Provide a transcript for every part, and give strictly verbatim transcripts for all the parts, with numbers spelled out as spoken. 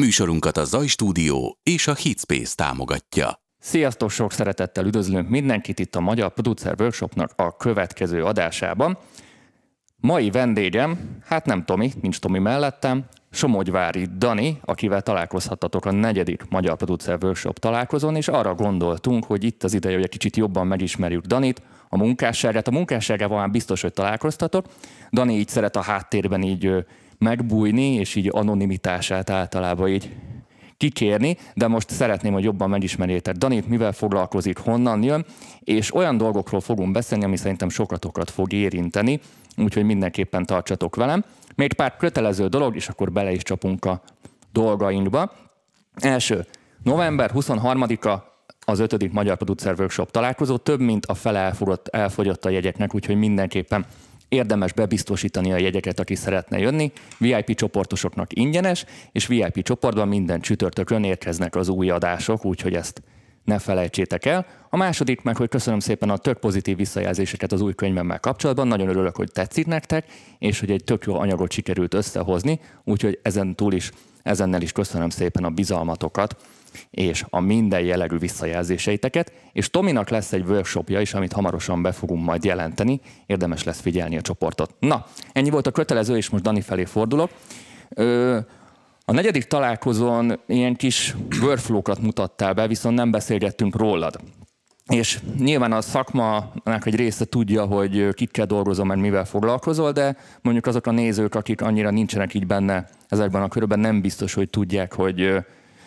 Műsorunkat a Zaj Stúdió és a Hitspace támogatja. Sziasztok, sok szeretettel üdvözlünk mindenkit itt a Magyar Producer Workshopnak a következő adásában. Mai vendégem, hát nem Tomi, nincs Tomi mellettem, Somogyvári Dani, akivel találkozhattatok a negyedik Magyar Producer Workshop találkozón, és arra gondoltunk, hogy itt az ideje, hogy egy kicsit jobban megismerjük Danit, a munkásságát. A munkásságával már biztos, hogy találkoztatok. Dani így szeret a háttérben így megbújni, és így anonimitását általában így kikérni, de most szeretném, hogy jobban megismerjétek Danit, mivel foglalkozik, honnan jön, és olyan dolgokról fogunk beszélni, ami szerintem sokatokat fog érinteni, úgyhogy mindenképpen tartsatok velem. Még pár kötelező dolog, és akkor bele is csapunk a dolgainkba. Első, november huszonharmadika az ötödik Magyar Producer Workshop találkozó, több mint a fele elfogyott, elfogyott a jegyeknek, úgyhogy mindenképpen érdemes bebiztosítani a jegyeket, aki szeretne jönni. vé i pé csoportosoknak ingyenes, és vé i pé csoportban minden csütörtökön érkeznek az új adások, úgyhogy ezt ne felejtsétek el. A második meg, hogy köszönöm szépen a tök pozitív visszajelzéseket az új könyvemmel kapcsolatban. Nagyon örülök, hogy tetszik nektek, és hogy egy tök jó anyagot sikerült összehozni, úgyhogy ezen túl is, ezennel is köszönöm szépen a bizalmatokat és a minden jellegű visszajelzéseiteket, és Tominak lesz egy workshopja is, amit hamarosan be fogunk majd jelenteni, érdemes lesz figyelni a csoportot. Na, ennyi volt a kötelező, és most Dani felé fordulok. Ö, a negyedik találkozón ilyen kis workflow-kat mutattál be, viszont nem beszélgettünk rólad. És nyilván a szakmának egy része tudja, hogy kikkel dolgozom, mert mivel foglalkozol, de mondjuk azok a nézők, akik annyira nincsenek így benne ezekben a körülben, nem biztos, hogy tudják, hogy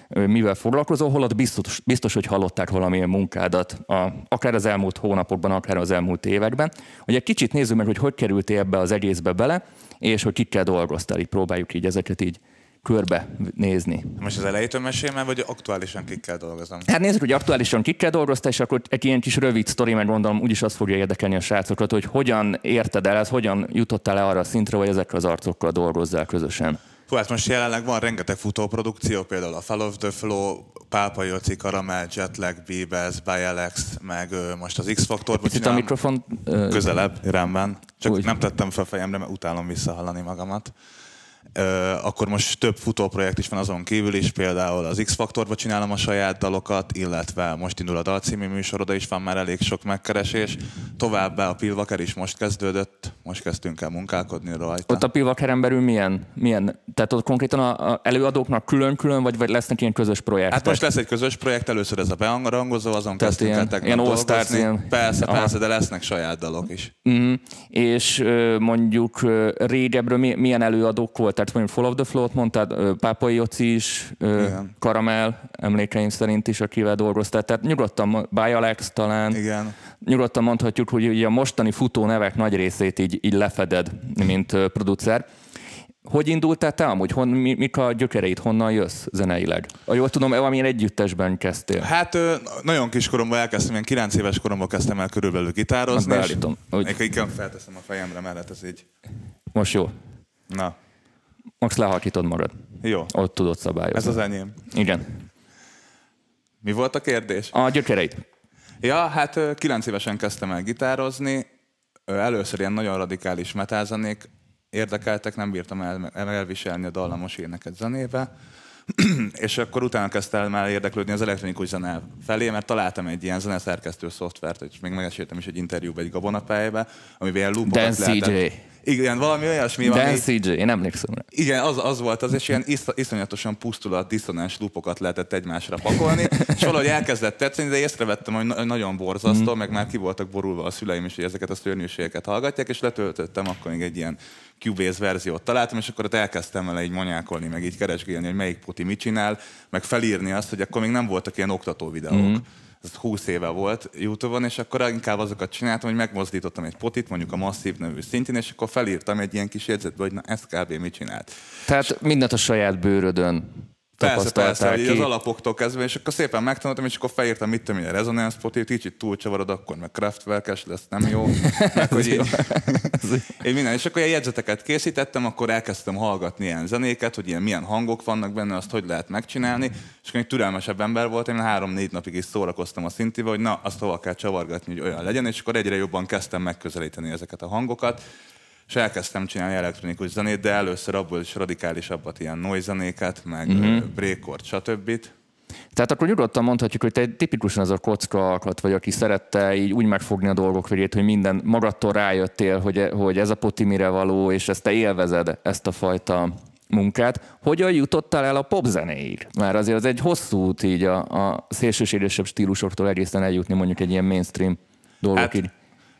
mivel foglalkozol, holott biztos, biztos, hogy hallották valamilyen munkádat, a, akár az elmúlt hónapokban, akár az elmúlt években. Ugye kicsit nézzük meg, hogy hogy kerültél ebbe az egészbe bele, és hogy kikkel dolgoztál, így próbáljuk így ezeket így körbe nézni. Most az elejétől mesélj már, vagy aktuálisan kikkel dolgozom? Hát nézzük, hogy aktuálisan kikkel dolgoztál, és akkor egy ilyen kis rövid sztori, meg gondolom úgyis azt fogja érdekelni a srácokat, hogy hogyan érted el, ez, hogyan jutottál el arra a szintre, hogy ezekkel az arcokkal dolgozzál közösen. Hú, hát most jelenleg van rengeteg futóprodukció, például a Fall of the Flow, Pápai Joci, Karamell, Jetlag, Bebez, ByeAlex, meg ö, most az X-Factorban csinálom. Itt a mikrofon... Ö... Közelebb, rendben. Csak úgy. Nem tettem fel fejemre, mert utálom visszahallani magamat. Ö, akkor most több futóprojekt is van azon kívül is, például az X-Factorban csinálom a saját dalokat, illetve most indul a dalcímű műsor, oda is van már elég sok megkeresés. Továbbá a Pilvaker is most kezdődött, most kezdtünk el munkálkodni rajta. Ott a Pilvakeren belül milyen? milyen? Tehát ott konkrétan a, a előadóknak külön-külön, vagy, vagy lesznek ilyen közös projektek? Hát most lesz egy közös projekt, először ez a behangrangozó, azon tehát kezdtünk el tegnap dolgozni. Ilyen... Persze, aha. persze, de lesznek saját dalok is. Mm-hmm. És ö, mondjuk ö, régebről mi, milyen előadók voltak? Tehát mondjuk Fall of the Flow-t mondtad, Pápai Joci is, igen. Karamell emlékeim szerint is, akivel dolgoztál. Tehát nyugodtan, ByeAlex talán, igen. Nyugodtan mondhatjuk, hogy a mostani futó nevek nagy részét így, így lefeded, mint producer. Hogy indultál te amúgy? Hon, mi, mik a gyökereid? Honnan jössz zeneileg? A jól tudom, valamilyen együttesben kezdtél. Hát nagyon kis koromban elkezdtem, ilyen kilenc éves koromban kezdtem el körülbelül gitározni. Azt beállítom. Úgy... Igen, felteszem a fejemre mellett, ez így. Most jó. Na. Most lehalkítod magad. Jó. Ott tudod szabályozni. Ez az enyém. Igen. Mi volt a kérdés? A gyökereid. Ja, hát kilenc évesen kezdtem el gitározni. Először ilyen nagyon radikális metalzenék érdekeltek, nem bírtam el, elviselni a dallamos éneket zenébe. És akkor utána kezdtem el érdeklődni az elektronikus zene felé, mert találtam egy ilyen zeneszerkesztő szoftvert, és még megeséltem is egy interjúba egy gabonapályba, amiben ilyen loopokat lehetett. Igen, valami olyasmi, ami... Dan cé jé, én emlékszem rá. Igen, az, az volt az, és ilyen isz, iszonyatosan pusztulat, diszonáns loopokat lehetett egymásra pakolni, és valahogy elkezdett tetszeni, de észrevettem, hogy na- nagyon borzasztó, mm. meg már ki voltak borulva a szüleim is, hogy ezeket a szörnyűségeket hallgatják, és letöltöttem, akkor még egy ilyen Cubase verziót találtam, és akkor ott elkezdtem vele így monyákolni, meg így keresgélni, hogy melyik puti mit csinál, meg felírni azt, hogy akkor még nem voltak ilyen oktató videók. Mm. Ez húsz éve volt YouTube-on, és akkor inkább azokat csináltam, hogy megmozdítottam egy potit, mondjuk a Massive nevű szintén, és akkor felírtam egy ilyen kis jegyzetbe, hogy na, ez kb. Mit csinált. Tehát és mindent a saját bőrödön tapasztaltál. Persze, persze, hogy az alapoktól kezdve, és akkor szépen megtanultam, és akkor felírtam, mit tudom, hogy a rezonance potit, kicsit túlcsavarod, akkor meg Kraftwerkes lesz, nem jó. Meg, hogy így, így minden. És akkor ilyen jegyzeteket készítettem, akkor elkezdtem hallgatni ilyen zenéket, hogy ilyen milyen hangok vannak benne, azt hogy lehet megcsinálni. És akkor egy türelmesebb ember voltam, én három-négy napig is szórakoztam a szintivel, hogy na, azt hova kell csavargatni, hogy olyan legyen, és akkor egyre jobban kezdtem megközelíteni ezeket a hangokat. és elkezdtem csinálni elektronikus zenét, de először abból is radikálisabbat, ilyen noise zenéket, meg uh-huh. breakort, stb. Tehát akkor nyugodtan mondhatjuk, hogy te tipikusan az a kocka alkat vagy, aki szerette így úgy megfogni a dolgok végét, hogy minden magadtól rájöttél, hogy, hogy ez a poti mire való, és ezt te élvezed, ezt a fajta munkát. Hogyan jutottál el a popzenéig? Mert azért az egy hosszú út így a, a szélsőségesebb stílusoktól egészen eljutni mondjuk egy ilyen mainstream dolgokig. Hát,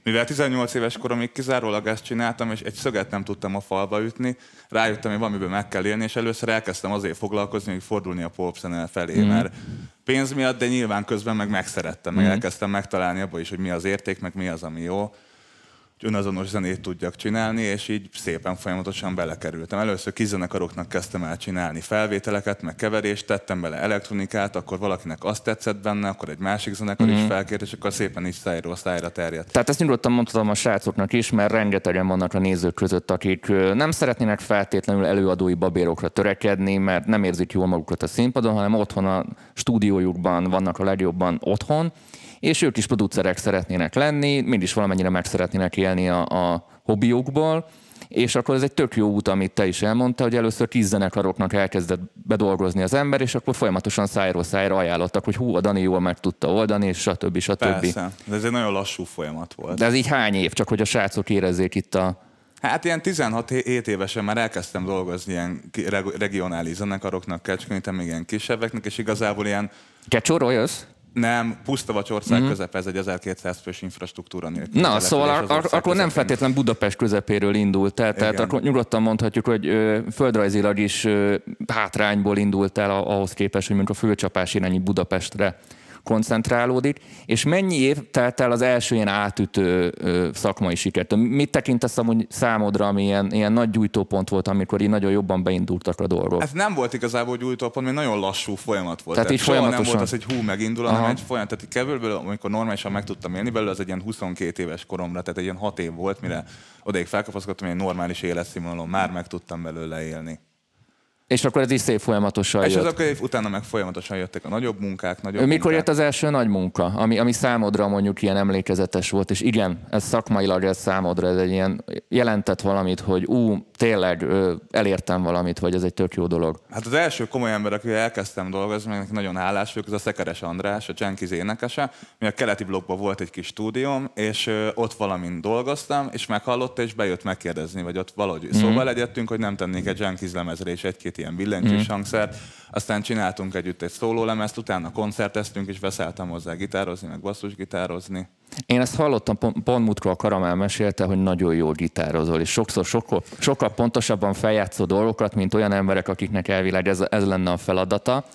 mivel tizennyolc éves koromig kizárólag ezt csináltam, és egy szöget nem tudtam a falba ütni, rájöttem, hogy valamiből meg kell élni, és először elkezdtem azért foglalkozni, hogy fordulni a popzene felé, mm. mert pénz miatt, de nyilván közben meg megszerettem, meg mm. elkezdtem megtalálni abba is, hogy mi az érték, meg mi az, ami jó. Önazonos zenét tudjak csinálni, és így szépen folyamatosan belekerültem. Először kis zenekaroknak kezdtem el csinálni felvételeket, meg keverést, tettem bele elektronikát, akkor valakinek azt tetszett benne, akkor egy másik zenekar mm-hmm. is felkért, és akkor szépen így szájról szájra terjedt. Tehát ezt nyugodtan mondhatom a srácoknak is, mert rengetegen vannak a nézők között, akik nem szeretnének feltétlenül előadói babérokra törekedni, mert nem érzik jól magukat a színpadon, hanem otthon a stúdiójukban vannak a legjobban otthon, és ők is producerek szeretnének lenni, mégis valamennyire meg szeretnének élni a, a hobbiukból, és akkor ez egy tök jó út, amit te is elmondtál, hogy először kis zenekaroknak elkezdett bedolgozni az ember, és akkor folyamatosan szájról szájra ajánlottak, hogy hú, a Dani jól meg tudta oldani, és stb. stb. Persze, de ez egy nagyon lassú folyamat volt. De ez így hány év, csak hogy a srácok érezzék itt a... Hát ilyen tizenhat-hét évesen már elkezdtem dolgozni ilyen regionális zenekaroknak, kecskönyítem, még ilyen kisebbeknek, és igazából ilyen... Kecsóról jössz? Nem, pusztavacsország mm-hmm. közepe, ez egy ezerkétszáz fős infrastruktúra nélkül. Na, szóval ak- ak- akkor közepén. Nem feltétlenül Budapest közepéről indultál, tehát akkor nyugodtan mondhatjuk, hogy ö, földrajzilag is ö, hátrányból indultál ahhoz képest, hogy mondjuk a főcsapás irányi Budapestre koncentrálódik, és mennyi év telt el az első ilyen átütő ö, szakmai sikert? Mit tekintesz amúgy számodra, ami ilyen, ilyen nagy gyújtópont volt, amikor így nagyon jobban beindultak a dolgok? Ez nem volt igazából gyújtópont, mert nagyon lassú folyamat volt. Tehát, tehát így folyamatosan? Nem volt az, hogy hú, megindul, hanem egy folyamat. Tehát kevőből, amikor normálisan meg tudtam élni belőle, az egy ilyen huszonkét éves koromra, tehát egy ilyen hat év volt, mire odaig felkapaszkodtam, hogy egy normális életszínvonalon már meg tudtam belőle élni. És akkor ez is szép folyamatosan és jött. És akkor utána meg folyamatosan jöttek a nagyobb munkák, nagyobb Mikor munkák. Jött az első nagy munka, ami, ami számodra mondjuk ilyen emlékezetes volt, és igen, ez szakmailag ez számodra, ez egy ilyen jelentett valamit, hogy ú, tényleg ö, elértem valamit, vagy ez egy tök jó dolog. Hát az első komoly ember, akivel elkezdtem dolgozni, meg nagyon hálás vagyok, az a Szekeres András, a Junkies énekese, mi a keleti blokkban volt egy kis stúdióm, és ö, ott valamin dolgoztam, és meghallotta, és bejött megkérdezni, vagy ott valahogy mm. szóval egyettünk, hogy nem tennék egy Junkies lemezre és egy-két ilyen billentyűs mm. hangszert, aztán csináltunk együtt egy szólólemezt, utána koncerteztünk, és beszálltam hozzá gitározni, meg basszusgitározni. Én ezt hallottam, pont, pont múltkor a Karamell mesélte, hogy nagyon jól gitározol, és sokszor sokkal, sokkal pontosabban feljátszó dolgokat, mint olyan emberek, akiknek elvileg ez, ez lenne a feladata.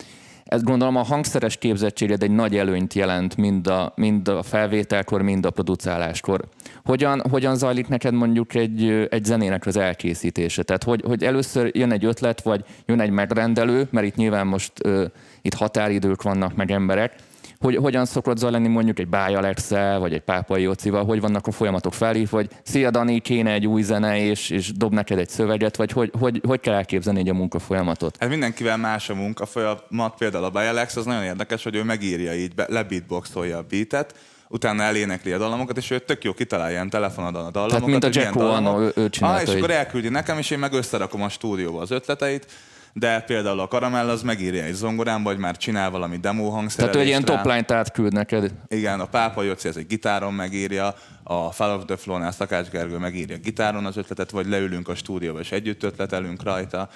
Ezt gondolom a hangszeres képzettséged egy nagy előnyt jelent mind a, mind a felvételkor, mind a producáláskor. Hogyan, hogyan zajlik neked mondjuk egy, egy zenének az elkészítése? Tehát hogy, hogy először jön egy ötlet, vagy jön egy megrendelő, mert itt nyilván most uh, itt határidők vannak, meg emberek, hogy hogyan szokott zajlani mondjuk egy ByeAlex-szel, vagy egy Pápai Jocival, hogy vannak a folyamatok felhív, hogy szia Dani, kéne egy új zene, és, és dob neked egy szöveget, vagy hogy, hogy, hogy kell elképzelni így a munkafolyamatot? Hát mindenkivel más a munkafolyamat, például a ByeAlex, az nagyon érdekes, hogy ő megírja így, lebeatboxolja a beatet, utána elénekli a dallamokat, és ő tök jó kitalálja ilyen telefonadon a dallamokat. Tehát mint a Jacko Anno, ő, ő csinálta. Ah, és így. Akkor elküldi nekem, és én meg összerakom a stúdióba az ötleteit, de például a Karamell az megírja egy zongorán, vagy már csinál valami demo hangszerelést. Tehát ő egy ilyen topline-t átküld neked. Igen, a Pápai Joci ez egy gitáron megírja, a Fall of the Flow-nál Szakács Gergő megírja gitáron az ötletet, vagy leülünk a stúdióba és együtt ötletelünk rajta.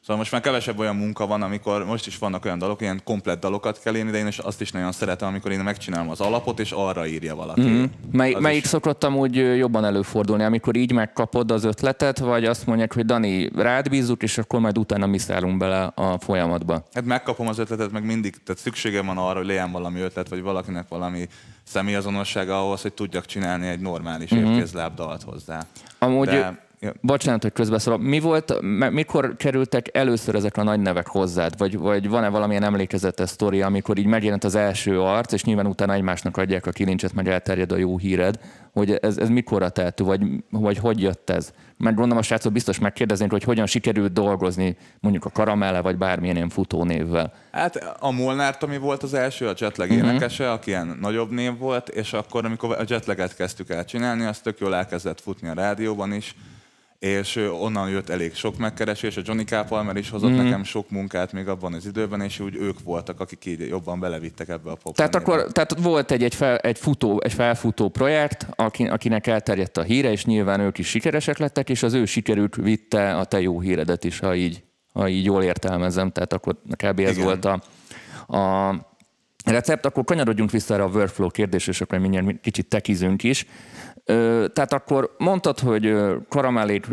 Szóval most már kevesebb olyan munka van, amikor most is vannak olyan dalok, ilyen komplett dalokat kell írni, de én is azt is nagyon szeretem, amikor én megcsinálom az alapot, és arra írja valaki. Mm. Mely, melyik is... szokott amúgy jobban előfordulni, amikor így megkapod az ötletet, vagy azt mondják, hogy Dani, rád bízzuk, és akkor majd utána mi szállunk bele a folyamatba? Hát megkapom az ötletet, meg mindig, tehát szükségem van arra, hogy legyen valami ötlet, vagy valakinek valami személyazonossága ahhoz, hogy tudjak csinálni egy normális mm-hmm. évkézláb dalt hozzá. Amúgy... De... Ja. Bocsánat, hogy közbeszólok. Mi volt, mikor kerültek először ezek a nagy nevek hozzád? Vagy, vagy van-e valamilyen emlékezetes sztori, amikor így megjelent az első arc, és nyilván utána egymásnak adják a kilincset, meg elterjed a jó híred, hogy ez, ez mikorra tehető, vagy, vagy hogy jött ez? Mert gondolom a srácok biztos megkérdeznénk, hogy hogyan sikerült dolgozni mondjuk a Karamell vagy bármilyen ilyen futónévvel. Hát a Molnárt, ami volt az első, a Jetlag énekese, uh-huh. aki ilyen nagyobb név volt, és akkor amikor a Jetlaget kezdtük el csinálni, az tök jól elkezdett futni a rádióban is. és onnan jött elég sok megkeresés, a Johnny Kápolmer is hozott mm. nekem sok munkát még abban az időben, és úgy ők voltak, akik így jobban belevittek ebbe a pop. Tehát akkor tehát volt egy, egy, fel, egy, futó, egy felfutó projekt, akinek elterjedt a híre, és nyilván ők is sikeresek lettek, és az ő sikerük vitte a te jó híredet is, ha így, ha így jól értelmezem, tehát akkor kb. Ez igen. volt a... a recept, akkor kanyarodjunk vissza erre a workflow kérdésre, és akkor mindjárt kicsit tekizünk is. Ö, tehát akkor mondtad, hogy Karamellék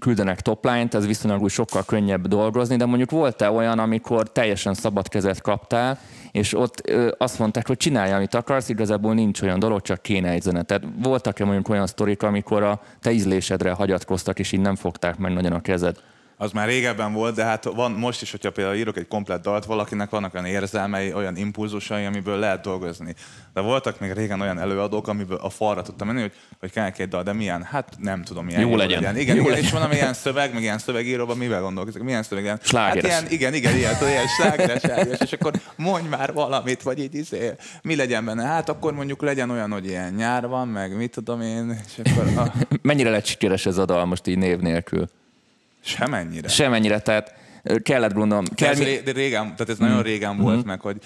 küldenek topline-t, ez viszonylag úgy sokkal könnyebb dolgozni, de mondjuk volt-e olyan, amikor teljesen szabad kezet kaptál, és ott ö, azt mondták, hogy csinálj, amit akarsz, igazából nincs olyan dolog, csak kéne egy zene. Tehát voltak-e mondjuk olyan sztorik, amikor a te ízlésedre hagyatkoztak, és így nem fogták meg nagyon a kezed? Az már régebben volt, de hát van most is, hogyha például írok egy komplett dalt valakinek, vannak olyan érzelmei, olyan impulzusai, amiből lehet dolgozni. De voltak még régen olyan előadók, amiből a falra tudtam menni, hogy, hogy kell egy dal, de milyen? Hát nem tudom, ilyen. Jó, jó legyen. legyen. Igen, jó igen legyen. És van ilyen szöveg, meg ilyen szövegíróban, mivel gondolkozik? Milyen szöveg? Slágeres. Hát ilyen, igen, igen, ilyen, ilyen slágeres, slágeres, és akkor mondj már valamit, vagy így izé, mi legyen benne? Hát akkor mondjuk legyen olyan, hogy ilyen nyár van, meg mit tudom én. És akkor a... Mennyire lett sikeres ez a dal most így név nélkül? Semennyire. Semennyire, tehát kellett gondolom. Kell... Ez ré, de régen, tehát ez mm. nagyon régen mm. volt meg, hogy,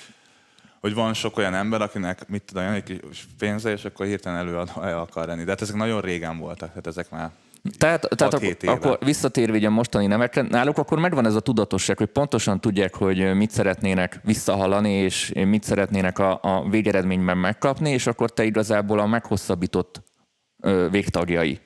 hogy van sok olyan ember, akinek mit tudom, egy kis pénze, és akkor hirtelen előadó el akar lenni. De hát ezek nagyon régen voltak, tehát ezek már tehát, tehát ak- éve. Akkor visszatérve így a mostani nemekre, náluk akkor megvan ez a tudatosság, hogy pontosan tudják, hogy mit szeretnének visszahallani, és mit szeretnének a, a végeredményben megkapni, és akkor te igazából a meghosszabbított ö, végtagjai.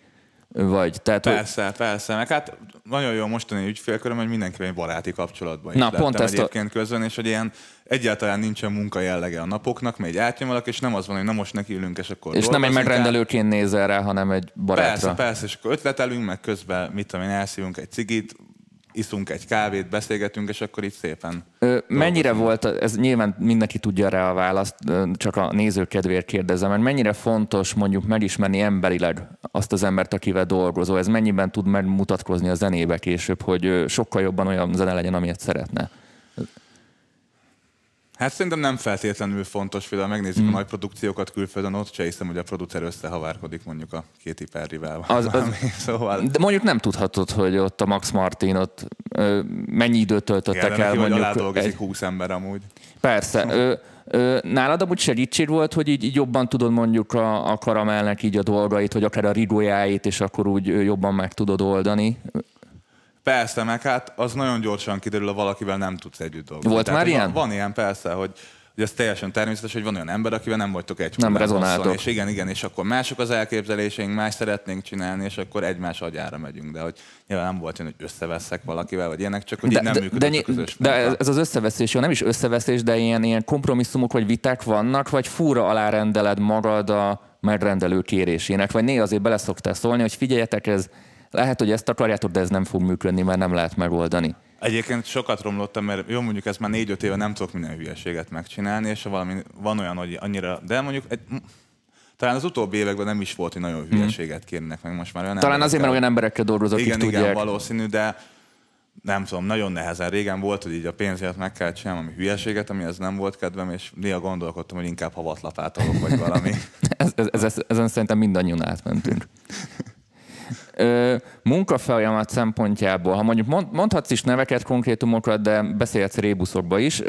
Vagy, tehát persze, ő... persze. Meg hát nagyon jó mostani ügyfélköröm, hogy mindenkivel baráti kapcsolatban is na, lettem pont egyébként a... közben, és hogy ilyen egyáltalán nincsen munka jellege a napoknak, mert így átjön valaki, és nem az van, hogy na most nekiülünk, és akkor és nem egy megrendelőként nézel rá, hanem egy barátra. Persze, persze, és akkor ötletelünk, meg közben mit tudom én, elszívunk egy cigit, iszunk egy kávét, beszélgetünk, és akkor így szépen... Ö, mennyire volt, ez nyilván mindenki tudja rá a választ, csak a nézők kedvéért kérdezem, mert mennyire fontos mondjuk megismerni emberileg azt az embert, akivel dolgozol, ez mennyiben tud megmutatkozni a zenébe később, hogy sokkal jobban olyan zene legyen, amilyet szeretne? Hát szerintem nem feltétlenül fontos, például megnézzük mm. a nagy produkciókat külföldön, ott se hiszem, hogy a producer összehavárkodik mondjuk a két iperrivel. Az, az, szóval... De mondjuk nem tudhatod, hogy ott a Max Martin ott ö, mennyi időt töltöttek igen, el. Neki, mondjuk alá dolgozik egy... húsz ember amúgy. Persze. Ö, ö, nálad amúgy segítség volt, hogy így, így jobban tudod mondjuk a, a Karamellnek így a dolgait, vagy akár a rigójáit, és akkor úgy jobban meg tudod oldani? Persze, meg hát az nagyon gyorsan kiderül, ha valakivel nem tudsz együtt dolgozni. Volt tehát, már ilyen? Van, van ilyen, persze, hogy, hogy ez teljesen természetes, hogy van olyan ember, akivel nem vagytok egy nem rezonáltok. És igen, igen, és akkor mások az elképzeléseink, más szeretnénk csinálni, és akkor egymás agyára megyünk. De hogy nyilván nem volt olyan, hogy összeveszek valakivel, vagy ilyenek, csak hogy de, így nem de, működik de, a közös de munka. Ez az összeveszés, jó, nem is összeveszés, de ilyen, ilyen kompromisszumok vagy viták vannak, vagy fúra alárendeled magad a megrendelő kérésének, vagy néha azért bele szoktál szólni, hogy figyeljetek, ez lehet, hogy ezt akarjátok, de ez nem fog működni, mert nem lehet megoldani. Egyébként sokat romlottam, mert jó, mondjuk ezt már négy-öt éve nem tudok minden hülyeséget megcsinálni, és valami, van olyan, hogy annyira... De mondjuk egy, talán az utóbbi években nem is volt, hogy nagyon hülyeséget kérnek meg most már. Olyan talán azért, mert olyan emberekkel dolgozok, igen, igen, tudják. Valószínű, de nem tudom, nagyon nehezen. Régen volt, hogy így a pénzért meg kell csinálnom, ami hülyeséget, ami ez nem volt kedvem, és néha gondolkodtam, hogy inkább havatlapátolok, vagy valami. ez, ez, ez, ezen szerintem mindannyian átmentünk. Munkafolyamat szempontjából, ha mondjuk mondhatsz is neveket, konkrétumokat, de beszélhetsz rébuszokba is,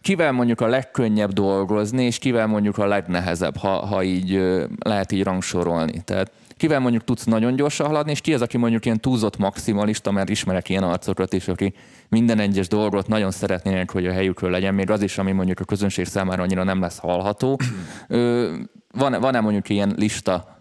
kivel mondjuk a legkönnyebb dolgozni, és kivel mondjuk a legnehezebb, ha, ha így lehet így rangsorolni. Tehát kivel mondjuk tudsz nagyon gyorsan haladni, és ki az, aki mondjuk ilyen túlzott maximalista, mert ismerek ilyen arcokat is, aki minden egyes dolgot nagyon szeretnének, hogy a helyükről legyen, még az is, ami mondjuk a közönség számára annyira nem lesz hallható. Van, van-e mondjuk ilyen lista?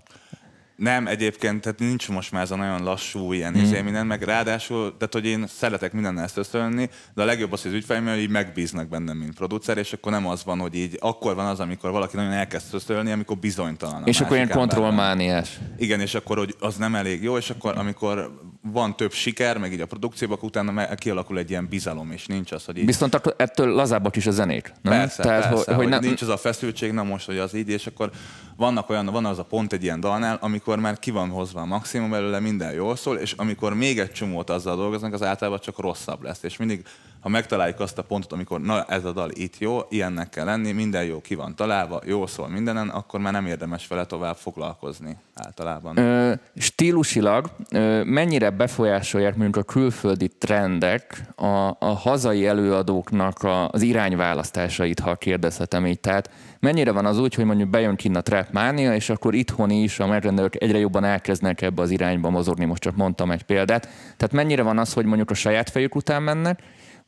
Nem, egyébként, tehát nincs most már ez a nagyon lassú ilyen mm. izé minden, meg ráadásul, tehát hogy én szeretek mindennel ezt összönni, de a legjobb az, hogy az ügyfeleim, hogy így megbíznak bennem, mint producer, és akkor nem az van, hogy így akkor van az, amikor valaki nagyon elkezd összönni, amikor bizonytalan. És akkor ilyen kontrollmániás. Igen, és akkor hogy az nem elég jó, és akkor amikor van több siker, meg így a produkcióban, akkor utána kialakul egy ilyen bizalom, és nincs az, hogy így... Viszont akkor ettől lazábbak is a zenék, nem? Persze, tehát, persze, hogy, hogy nem... nincs az a feszültség, na most, hogy az így, és akkor vannak olyan, van az a pont egy ilyen dalnál, amikor már ki van hozva a maximum belőle, minden jól szól, és amikor még egy csomót azzal dolgoznak, az általában csak rosszabb lesz, és mindig ha megtaláljuk azt a pontot, amikor na ez a dal itt jó, ilyennek kell lenni, minden jó ki van találva, jól szól mindenen, akkor már nem érdemes vele tovább foglalkozni általában. Ö, stílusilag ö, mennyire befolyásolják mondjuk a külföldi trendek a, a hazai előadóknak a, az irányválasztásait, ha kérdezhetem így? Tehát mennyire van az úgy, hogy mondjuk bejön kint a trap mánia, és akkor itthon is a megrendőrök egyre jobban elkezdnek ebbe az irányba mozogni, most csak mondtam egy példát. Tehát mennyire van az, hogy mondjuk a saját fejük után mennek,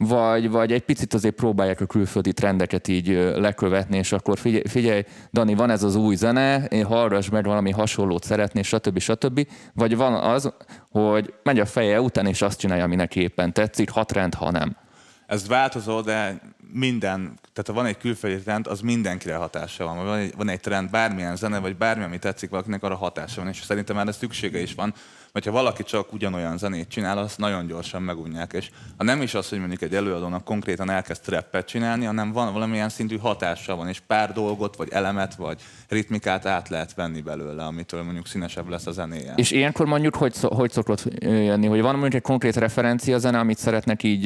Vagy, vagy egy picit azért próbálják a külföldi trendeket így lekövetni, és akkor figyelj, figyelj Dani, van ez az új zene, hallgass meg, valami hasonlót szeretnél, stb. stb. Vagy van az, hogy megy a feje után, és azt csinálja, aminek éppen tetszik, ha trend, ha nem. Ez változó, de minden, tehát ha van egy külföldi trend, az mindenkire hatása van. Van egy, van egy trend, bármilyen zene, vagy bármi, ami tetszik valakinek, arra hatása van, és szerintem már ez szüksége is van. Vagy ha valaki csak ugyanolyan zenét csinál, azt nagyon gyorsan megunják. És ha nem is az, hogy mondjuk egy előadónak konkrétan elkezd trappet csinálni, hanem van valamilyen szintű hatása van, és pár dolgot, vagy elemet, vagy ritmikát át lehet venni belőle, amitől mondjuk színesebb lesz a zenéje. És ilyenkor mondjuk, hogy, szok, hogy szokott jönni, hogy van mondjuk egy konkrét referencia zene, amit szeretnek így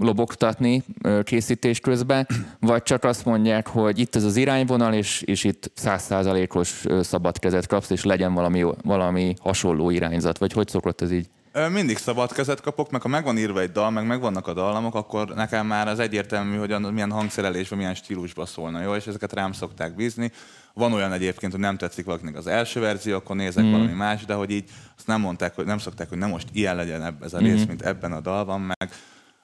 lobogtatni készítés közben, vagy csak azt mondják, hogy itt ez az irányvonal, és, és itt száz százalékos szabad kezet kapsz, és legyen valami, valami hasonló irányzat. Vagy hogy szokott ez így? Mindig szabad kezet kapok, meg ha megvan írva egy dal, meg megvannak a dallamok, akkor nekem már az egyértelmű, hogy milyen hangszerelésben, milyen stílusban szólna, jó? És ezeket rám szokták bízni. Van olyan egyébként, hogy nem tetszik valakinek az első verzió, akkor nézek mm. valami más, de hogy így azt nem mondták, hogy nem szokták, hogy nem most ilyen legyen ebben ez a rész, mm. mint ebben a dalban, meg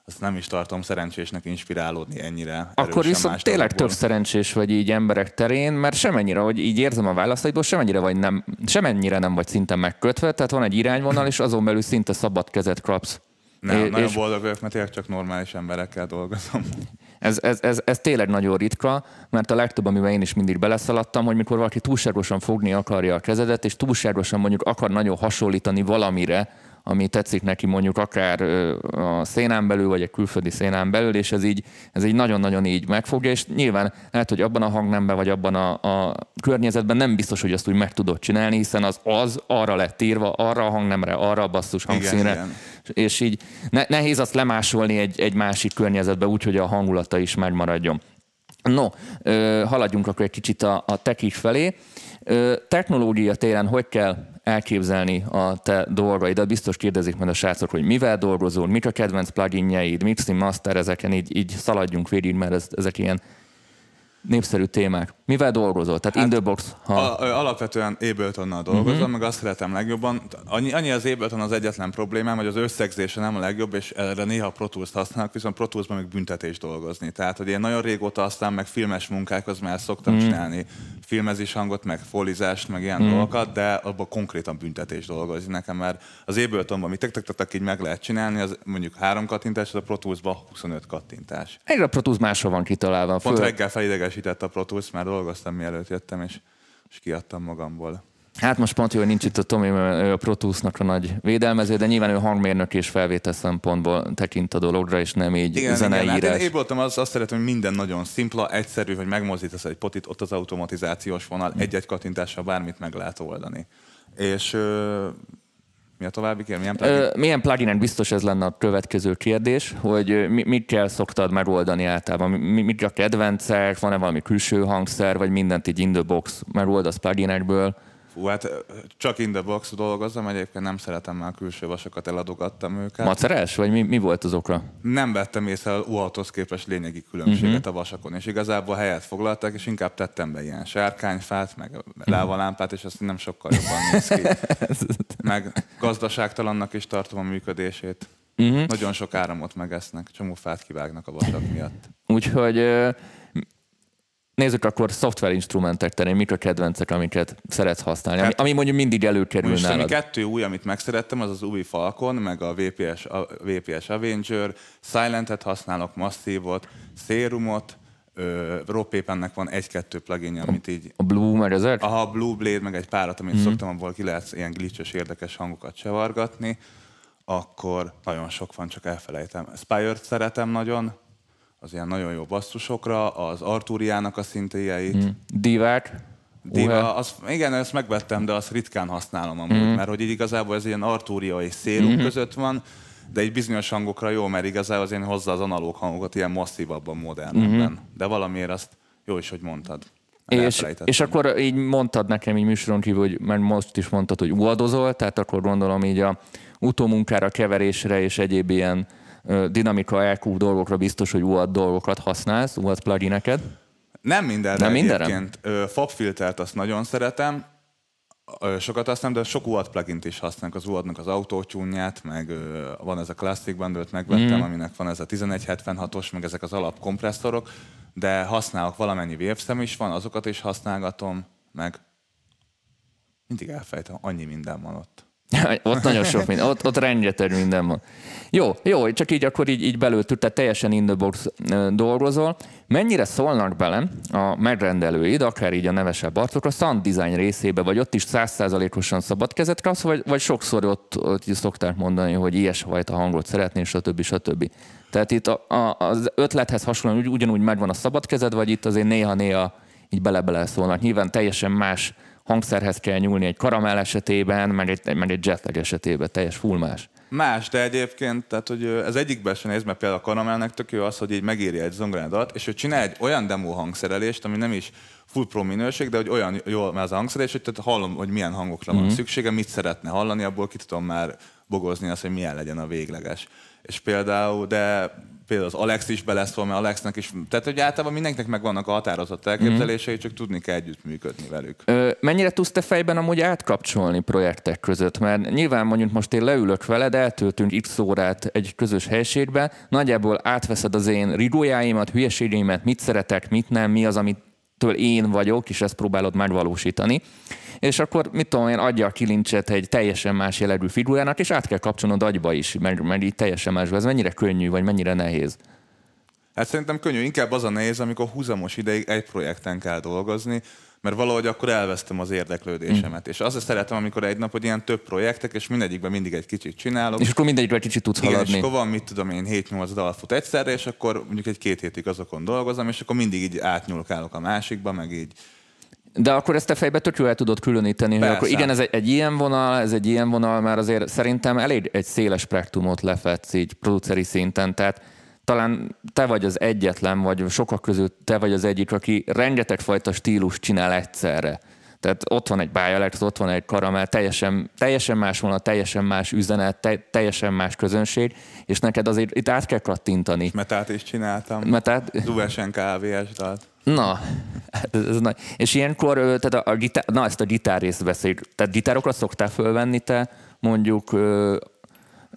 azt nem is tartom szerencsésnek inspirálódni ennyire. Akkor viszont tényleg tök szerencsés vagy így emberek terén, mert semennyire, hogy így érzem a választaidból, semennyire, vagy nem, semennyire nem vagy szinte megkötve, tehát van egy irányvonal, és azon belül szinte szabad kezet kapsz. Nem, é, nagyon boldog vagyok, mert tényleg csak normális emberekkel dolgozom. Ez, ez, ez, ez tényleg nagyon ritka, mert a legtöbb, amiben én is mindig beleszaladtam, hogy mikor valaki túlságosan fogni akarja a kezedet, és túlságosan mondjuk akar nagyon hasonlítani valamire, ami tetszik neki mondjuk akár a szénán belül, vagy egy külföldi szénán belül, és ez így, ez így nagyon-nagyon így megfogja, és nyilván lehet, hogy abban a hangnemben, vagy abban a, a környezetben nem biztos, hogy azt úgy meg tudod csinálni, hiszen az az arra lett írva, arra a hangnemre, arra a basszus hangszínre. Igen, és így ne, nehéz azt lemásolni egy, egy másik környezetbe úgy, hogy a hangulata is megmaradjon. No, ö, haladjunk akkor egy kicsit a, a tekik felé. Ö, technológia téren hogy kell elképzelni a te dolgaidat? Biztos kérdezik majd a srácok, hogy mivel dolgozol, mik a kedvenc pluginjeid, mixing, master, ezeken így, így szaladjunk végig, mert ez, ezek ilyen népszerű témák. Mivel dolgozol? Tehát hát in the box. Ha... A, alapvetően Abletonnal dolgozom, uh-huh. meg azt szeretem legjobban. Annyi, annyi az Ableton az egyetlen problémám, hogy az összegzése nem a legjobb, és erre néha Pro Tools-t használok, viszont Pro Tools-ban meg büntetés dolgozni. Tehát, hogy én nagyon régóta aztán meg filmes munkákhoz már szoktam uh-huh. csinálni filmezés hangot, meg folizást, meg ilyen uh-huh. dolgokat, de abban konkrétan büntetés dolgozni nekem, mert az Abletonban mi tek-tek-tek így meg lehet csinálni, az mondjuk három kattintás, az a Pro Tools-ban huszonöt kattintás. Egyre a Pro Tools máshol van kitalálva. Pont reggel felidegesített a Pro Tools, már dolgoztam, mielőtt jöttem, és, és kiadtam magamból. Hát most pont jó, hogy nincs itt a Tomi, a Pro Tools-nak a nagy védelmező, de nyilván ő hangmérnök és felvétel szempontból tekint a dologra, és nem így igen, zeneírás. Igen, hát én ébredtem, az, azt szeretem, hogy minden nagyon szimpla, egyszerű, hogy megmozdítasz egy potit, ott az automatizációs vonal, hmm. egy-egy kattintással bármit meg lehet oldani. És... Ö... Mi a további kérdés? Milyen plugin? Milyen plugin? Biztos ez lenne a következő kérdés, hogy mikkel szoktad megoldani általában? Mik a kedvencek? Van-e valami külső hangszer, vagy mindent így in the box megoldasz pluginekből? Fú, hát csak in the box dolgozom, egyébként nem szeretem, már külső vasokat eladogattam őket. Maceres? Vagy mi, mi volt az oka? Nem vettem észre a u á dhoz képes lényegi különbséget uh-huh. a vasakon, és igazából helyet foglalták, és inkább tettem be ilyen sárkányfát, meg lávalámpát, és azt nem sokkal jobban néz ki. Meg gazdaságtalannak is tartom a működését. Uh-huh. Nagyon sok áramot megesznek, csomó fát kivágnak a vasak miatt. Úgyhogy... Nézzük akkor szoftverinstrumentek terén, mik a kedvencek, amiket szeretsz használni, ami, ami mondjuk mindig előkerül most nálad. Kettő új, amit megszerettem, az az u vé i Falcon, meg a vé pé es, a vé pé es Avenger, Sylenth-et használok, Massive-ot, Serumot, Roppépennek van egy-kettő pluginja, amit így... A Blue, meg ezek? Aha, a Blue Blade, meg egy párat, amit mm. szoktam, abból ki lehet ilyen glitches, érdekes hangokat csavargatni. Akkor nagyon sok van, csak elfelejtem. Spire-t szeretem nagyon. Az ilyen nagyon jó basszusokra, az Artúriának a szintéjeit. Mm. Divák? Diva, az, igen, ezt megvettem, de azt ritkán használom amúgy, mm. mert hogy így igazából ez ilyen artúria és szélunk mm-hmm. között van, de egy bizonyos hangokra jó, mert igazából az én hozzá az analóg hangokat ilyen masszívabban, modernebben. Mm-hmm. De valamiért azt jó is, hogy mondtad. És, és akkor így mondtad nekem így műsoron kívül, hogy, mert most is mondtad, hogy uadozol, tehát akkor gondolom így a utómunkára, keverésre és egyéb ilyen dinamika, é kú dolgokra biztos, hogy u á dé dolgokat használsz, u á dé plugineket. Nem mindenre. Nem mindenre? Egyébként fabfiltert azt nagyon szeretem, sokat használom, de sok u á dé plugint is használok, az u á dé-nak az autotune-ját, meg van ez a Classic Bundle-t megvettem, mm. aminek van ez a ezerszázhetvenhatos, meg ezek az alapkompresszorok, de használok valamennyi vérszem is van, azokat is használgatom, meg mindig elfejtem, annyi minden van ott. Ott nagyon sok minden, ott, ott rengeteg minden van. Jó, jó, csak így akkor így, így belültük, tehát teljesen in the box dolgozol. Mennyire szólnak bele a megrendelőid, akár így a nevesebb arcok, a sound design részébe, vagy ott is száz százalékosan szabad kezet kapsz, vagy, vagy sokszor ott, ott szokták mondani, hogy ilyesfajta hangot szeretnél, stb. stb. Tehát itt a, a, az ötlethez hasonlóan ugy, ugyanúgy megvan a szabad kezed, vagy itt azért néha-néha így bele-bele szólnak. Nyilván teljesen más hangszerhez kell nyúlni egy Karamell esetében, meg egy, meg egy Jetlag esetében, teljes full más. Más, de egyébként, tehát hogy ez egyikben sem néz, mert például a Karamellnek tök jó az, hogy így megírja egy zongorádalt, és ő csinál egy olyan demo hangszerelést, ami nem is full pro minőség, de hogy olyan jól már az a hangszerelés, hogy tehát hallom, hogy milyen hangokra van mm-hmm. szüksége, mit szeretne hallani, abból ki tudom már bogozni azt, hogy milyen legyen a végleges. És például, de például az Alex is beleszól, mert Alexnek is, tehát hogy általában mindenkinek megvannak a határozott elképzelései, mm. csak tudni kell együttműködni velük. Ö, mennyire tudsz te fejben amúgy átkapcsolni projektek között? Mert nyilván mondjuk most én leülök veled, eltöltünk x órát egy közös helységbe, nagyjából átveszed az én rigójáimat, hülyeségeimet, mit szeretek, mit nem, mi az, amitől én vagyok, és ezt próbálod megvalósítani. És akkor, mit tudom én, adja a kilincset egy teljesen más jellegű figurának, és át kell kapcsolnod agyba is, meg, meg így teljesen másba. Ez mennyire könnyű, vagy mennyire nehéz? Hát szerintem könnyű. Inkább az a nehéz, amikor húzamos ideig egy projekten kell dolgozni, mert valahogy akkor elvesztem az érdeklődésemet. Mm. És azt szeretem, amikor egy nap, hogy ilyen több projektek, és mindegyikben mindig egy kicsit csinálok. És akkor mindegyikben kicsit tudsz haladni. Igen, és akkor van, mit tudom én, hét-nyolc dal fut egyszerre, és akkor mondjuk egy-két hétig azokon dolgozom, és akkor mindig így átnyúlkálok a másikba, meg így. De akkor ezt te fejbe tök jól el tudod különíteni, persze, hogy akkor igen, ez egy, egy ilyen vonal, ez egy ilyen vonal, már azért szerintem elég egy széles spektrumot lefedsz így produceri szinten, tehát talán te vagy az egyetlen, vagy sokak közül te vagy az egyik, aki rengeteg fajta stílust csinál egyszerre. Tehát ott van egy ByeAlex, ott van egy Karamell, teljesen, teljesen más vonal, teljesen más üzenet, te, teljesen más közönség, és neked azért itt át kell kattintani. Metát is csináltam. Metát? Duvesen ká vés dalt. Na, ez nagy. És ilyenkor, tehát a gitár, na ezt a gitár részt beszéljük, tehát gitárokra szoktál fölvenni te mondjuk ö,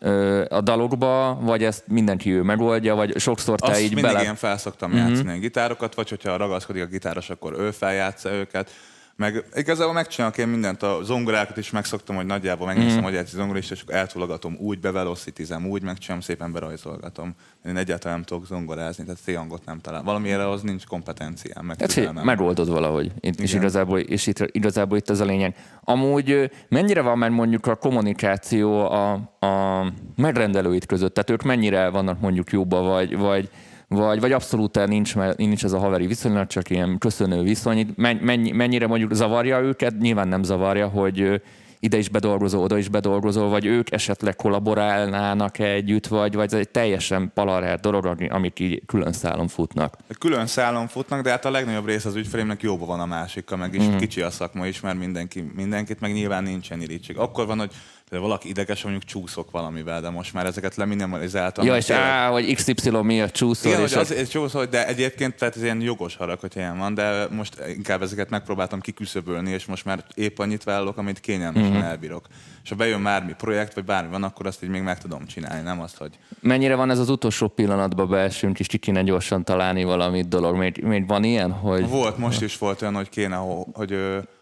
ö, a dalokba, vagy ezt mindenki ő megoldja, vagy sokszor te azt így bele... Azt mindig ilyen fel szoktam uh-huh. játszani a gitárokat, vagy hogyha ragaszkodik a gitáros, akkor ő feljátsza őket. Meg igazából megcsinálok én mindent, a zongorákat is megszoktam, hogy nagyjából megnézem, mm. hogy egy zongorista, és eltúlogatom úgy, bevelocitizem úgy, megcsinálom, szépen berajzolgatom. Én egyáltalán nem tudok zongorázni, tehát C-hangot nem találom. Valamiért ahhoz nincs kompetenciám, meg tüdelmem. Megoldod valahogy, és, igazából, és itt, igazából itt ez a lényeg. Amúgy mennyire van már mondjuk a kommunikáció a, a megrendelőid között? Tehát ők mennyire vannak mondjuk jóba, vagy... vagy Vagy, vagy abszolút nincs, nincs ez a haveri viszonylag, csak ilyen köszönő viszony. Mennyi, mennyire mondjuk zavarja őket? Nyilván nem zavarja, hogy ide is bedolgozol, oda is bedolgozol, vagy ők esetleg kollaborálnának együtt, vagy, vagy ez egy teljesen palarher dolog, amik így külön szálon futnak. Külön szálon futnak, de hát a legnagyobb része az ügyfelémnek jóban van a másikkal, meg is mm. kicsi a szakma, ismer mindenki, mindenkit, meg nyilván nincsen irítség. Akkor van, hogy de valaki ideges, mondjuk csúszok valamivel, de most már ezeket leminimalizáltam. Ja, és á, hogy iksz ipszilon miatt csúszol. Igen, és hogy azért csúszol, de egyébként tehát ez ilyen jogos harag, hogy ilyen van, de most inkább ezeket megpróbáltam kiküszöbölni, és most már épp annyit vállalok, amit kényelmesen mm-hmm. elbírok. És ha bejön bármi projekt, vagy bármi van, akkor azt így még meg tudom csinálni, nem azt, hogy... Mennyire van ez az utolsó pillanatban beesünk, és ki kéne gyorsan találni valamit dolog? Még, még van ilyen, hogy... Volt, most is volt olyan, hogy kéne, hogy...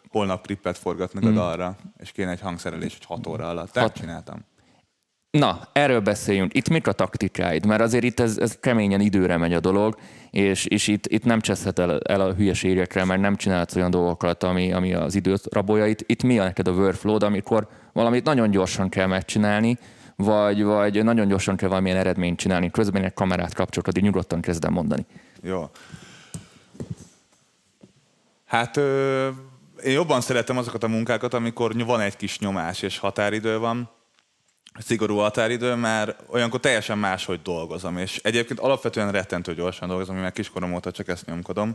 holnap klippet forgatnak mm. a dalra, és kéne egy hangszerelés, hogy hat óra alatt. Tehát hat. Csináltam. Na, erről beszéljünk. Itt mik a taktikáid? Mert azért itt ez, ez keményen időre megy a dolog, és, és itt, itt nem cseszhet el, el a hülyeségekre, mert nem csinálsz olyan dolgokat, ami, ami az időt rabolja. Itt, itt mi a neked a workflowd, amikor valamit nagyon gyorsan kell megcsinálni, vagy, vagy nagyon gyorsan kell valamilyen eredményt csinálni. Közben egy kamerát kapcsolod, így nyugodtan kezdem mondani. Jó. Hát... Ö... Én jobban szeretem azokat a munkákat, amikor van egy kis nyomás és határidő van, szigorú határidő, már olyankor teljesen máshogy dolgozom, és egyébként alapvetően rettentő gyorsan dolgozom, mert kiskorom óta csak ezt nyomkodom.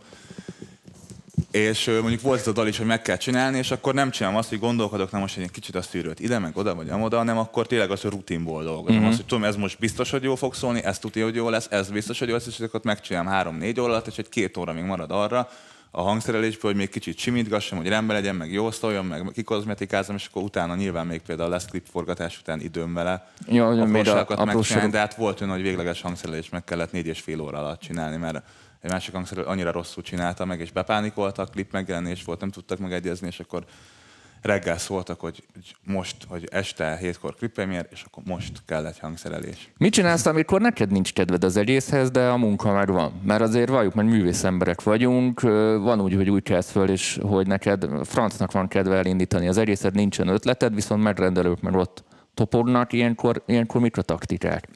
És mondjuk volt ez a dal is, hogy meg kell csinálni, és akkor nem csinálom azt, hogy gondolkodok, nem most egy kicsit a szűrőt ide, meg oda, vagy amoda, hanem akkor tényleg az, hogy rutinból dolgozom. Mm-hmm. Azt, hogy tudom, ez most biztos, hogy jól fog szólni, ez tudja, hogy jó lesz, ez biztos, hogy jó lesz, és akkor megcsinálom három-négy óra, és egy két óra még marad arra a hangszerelésből, hogy még kicsit simítgassam, hogy rendben legyen, meg jól szóljon, meg kikozmetikázom, és akkor utána nyilván még például lesz klipforgatás után időm vele. Jó, a apróságokat megcsinálni, de hát volt olyan, hogy végleges hangszerelés meg kellett négy és fél óra alatt csinálni, mert egy másik hangszerelő annyira rosszul csinálta meg, és bepánikolta, a klip megjelenés volt, nem tudtak megegyezni, és akkor reggel szóltak, hogy most, hogy este hétkor klippremiér, és akkor most kell egy hangszerelés. Mit csinálsz, amikor neked nincs kedved az egészhez, de a munka már van? Mert azért valljuk, mert művész emberek vagyunk, van úgy, hogy úgy kelsz föl, és hogy neked francnak van kedve elindítani az egészed, nincsen ötleted, viszont megrendelők meg ott topognak, ilyenkor, ilyenkor mik a taktikák?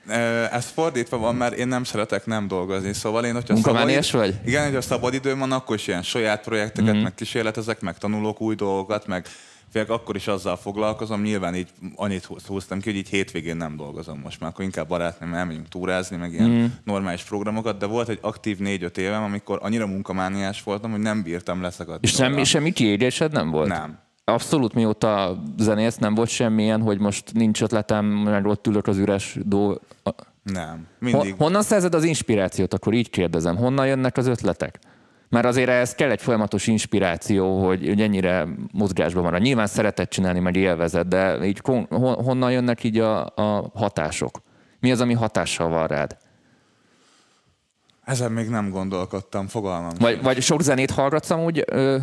Ez fordítva van, mert én nem szeretek nem dolgozni, szóval én, hogyha munkamániás szabad, vagy? Igen, hogyha szabad időm van, akkor is ilyen saját projekteket, mm-hmm. meg kísérletezek, meg tanulok új dolgokat, meg akkor is azzal foglalkozom, nyilván így annyit húztam ki, hogy így hétvégén nem dolgozom most már, akkor inkább barátnőm elmegyünk túrázni, meg ilyen mm. normális programokat, de volt egy aktív négy-öt évem, amikor annyira munkamániás voltam, hogy nem bírtam leszakadni. És semmi, semmi kiégésed nem volt? Nem. Abszolút mióta zenész nem volt semmilyen, hogy most nincs ötletem, meg ott ülök az üres dó... Nem, mindig. Honnan szerzed az inspirációt? Akkor így kérdezem. Honnan jönnek az ötletek? Mert azért ez kell egy folyamatos inspiráció, hogy, hogy ennyire mozgásban van. Nyilván szereted csinálni, meg élvezed, de így honnan jönnek így a, a hatások? Mi az, ami hatással van rád? Ezen még nem gondolkodtam, fogalmam. Vagy, vagy sok zenét hallgatsz amúgy... Ö,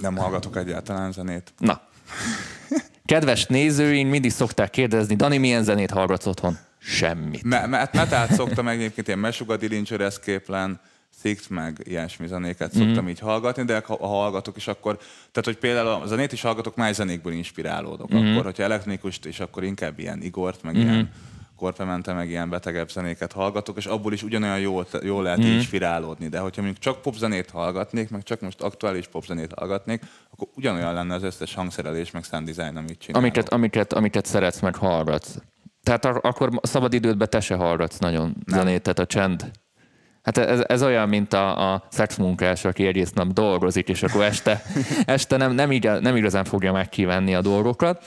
Nem hallgatok egyáltalán zenét. Na. Kedves nézőim, mindig szokták kérdezni, Dani, milyen zenét hallgatsz otthon? Semmit. Me- me- metált szoktam egyébként, ilyen Meshuggah, Dillinger Escape-len, Six, meg ilyesmi zenéket szoktam mm. így hallgatni, de ha hallgatok is akkor, tehát hogy például a zenét is hallgatok, más zenékből inspirálódok. Mm. Akkor, hogyha elektronikust is, akkor inkább ilyen Igort, meg mm. ilyen Korpemente, meg ilyen betegebb zenéket hallgatok, és abból is ugyanolyan jól, jól lehet mm. inspirálódni. De hogyha mondjuk csak popzenét hallgatnék, meg csak most aktuális popzenét hallgatnék, akkor ugyanolyan lenne az összes hangszerelés, meg sound design, amit csinálok. Amiket, amiket, amiket szeretsz, meg hallgatsz. Tehát akkor szabadidődben te se hallgatsz nagyon nem. zenét, tehát a csend. Hát ez, ez olyan, mint a, a szexmunkás, aki egész nap dolgozik, és akkor este, este nem, nem, igaz, nem igazán fogja megkívánni a dolgokat.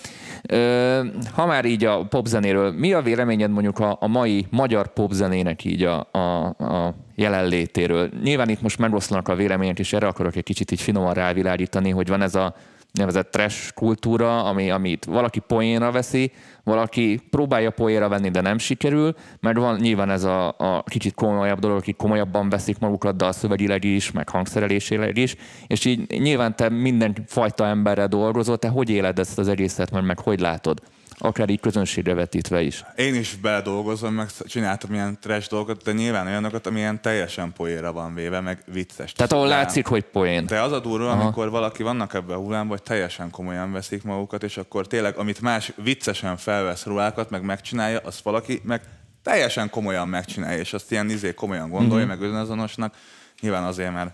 Ö, ha már így a popzenéről, mi a véleményed mondjuk a, a mai magyar popzenének így a, a, a jelenlétéről? Nyilván itt most megoszlanak a vélemények, és erre akarok egy kicsit így finoman rávilágítani, hogy van ez a nevezett trash kultúra, ami, amit valaki poénra veszi, valaki próbálja poénra venni, de nem sikerül, mert van nyilván ez a, a kicsit komolyabb dolog, akik komolyabban veszik magukat, de a szövegileg is, meg hangszerelésileg is, és így nyilván te minden fajta emberrel dolgozol, te hogy éled ezt az egészet, mert meg hogy látod? Akár így közönségre vetítve is. Én is beledolgozom, meg csináltam ilyen trash dolgokat, de nyilván olyanokat, ami ilyen teljesen poénra van véve, meg vicces. Tehát ahol látszik, hogy poén. De az a durva, amikor valaki vannak ebben a hullám, vagy teljesen komolyan veszik magukat, és akkor tényleg, amit más viccesen felvesz ruhákat, meg megcsinálja, azt valaki meg teljesen komolyan megcsinálja, és azt ilyen izé komolyan gondolja, mm-hmm. meg önazonosnak. Nyilván azért, mert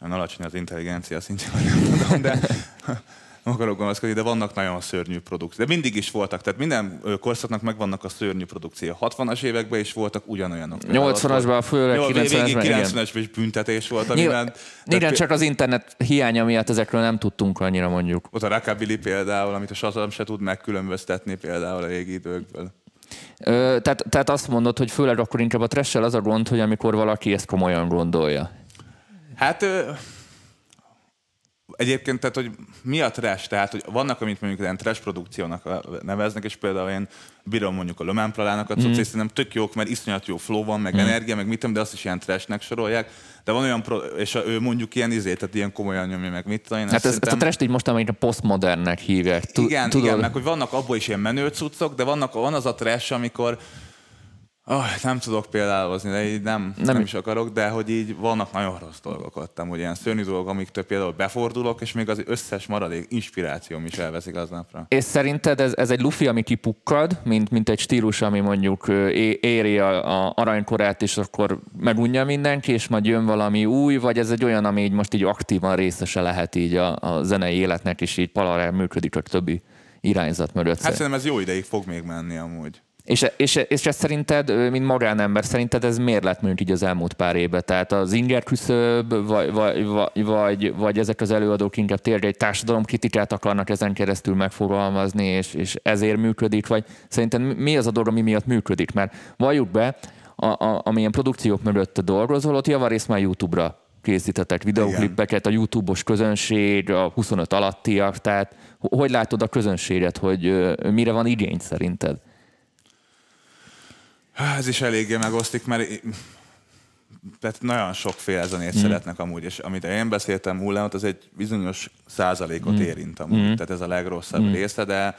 alacsony az intelligencia szintjén, nem tudom, de... Nem akarok gondolkodni, de vannak nagyon szörnyű produkciók. De mindig is voltak, tehát minden korszaknak megvannak a szörnyű produkció. hatvanas években is voltak ugyanolyanok. nyolcvanasban, főleg kilencvenesben. kilencvenesben is büntetés volt. Igen, tehát... csak az internet hiánya miatt ezekről nem tudtunk annyira mondjuk. Ott a rockabilly például, amit a Shazam se tud megkülönböztetni például a régi időkből. Ö, tehát, tehát azt mondod, hogy főleg akkor inkább a trash-sel az a gond, hogy amikor valaki ezt komolyan gondolja. Hát... Ö... Egyébként, tehát, hogy mi a trash? Tehát, hogy vannak, amit mondjuk ilyen trash produkciónak neveznek, és például én bírom mondjuk a Lömán Planának a cucc, mm. és szerintem tök jók, mert iszonyat jó flow van, meg mm. energia, meg mit tudom, de azt is ilyen trashnek sorolják. De van olyan, pro- és ő mondjuk ilyen izé, tehát ilyen komolyan nyomja meg, mit tudom. Hát ez, szerintem... ezt a trasht így mostanában a postmodernnek hívják. Igen, igen, meg hogy vannak abból is ilyen menő cuccok, de vannak, van az a trash, amikor... Oh, nem tudok példálozni, de így nem, nem, nem is akarok, de hogy így vannak nagyon rossz dolgok adtam, hogy ilyen szörnyű dolgok, amiktől például befordulok, és még az összes maradék inspirációm is elveszik aznapra. És szerinted ez, ez egy lufi, ami kipukkad, mint, mint egy stílus, ami mondjuk éri a, a aranykorát, és akkor megunja mindenki, és majd jön valami új, vagy ez egy olyan, ami így most így aktívan részese lehet így a, a zenei életnek, és így palarán működik a többi irányzat mögött. Hát szerintem ez jó ideig fog még menni amúgy. És, és, és ezt szerinted, mint magánember, szerinted ez miért lett mondjuk így az elmúlt pár évben? Tehát az inger küszöb, vagy, vagy, vagy, vagy ezek az előadók inkább tényleg egy társadalomkritikát akarnak ezen keresztül megfogalmazni, és, és ezért működik, vagy szerinted mi az a dolog, ami miatt működik? Mert valljuk be, a, a, amilyen produkciók mögött dolgozol, ott javarészt már YouTube-ra készítetek videóklippeket, a YouTube-os közönség, a huszonöt alattiak, tehát hogy látod a közönséget, hogy mire van igény szerinted? Ez is eléggé megosztik, mert tehát nagyon sokféle zenét mm. szeretnek amúgy, és amit én beszéltem hullámot, az egy bizonyos százalékot mm. érint amúgy, mm. tehát ez a legrosszabb mm. része, de,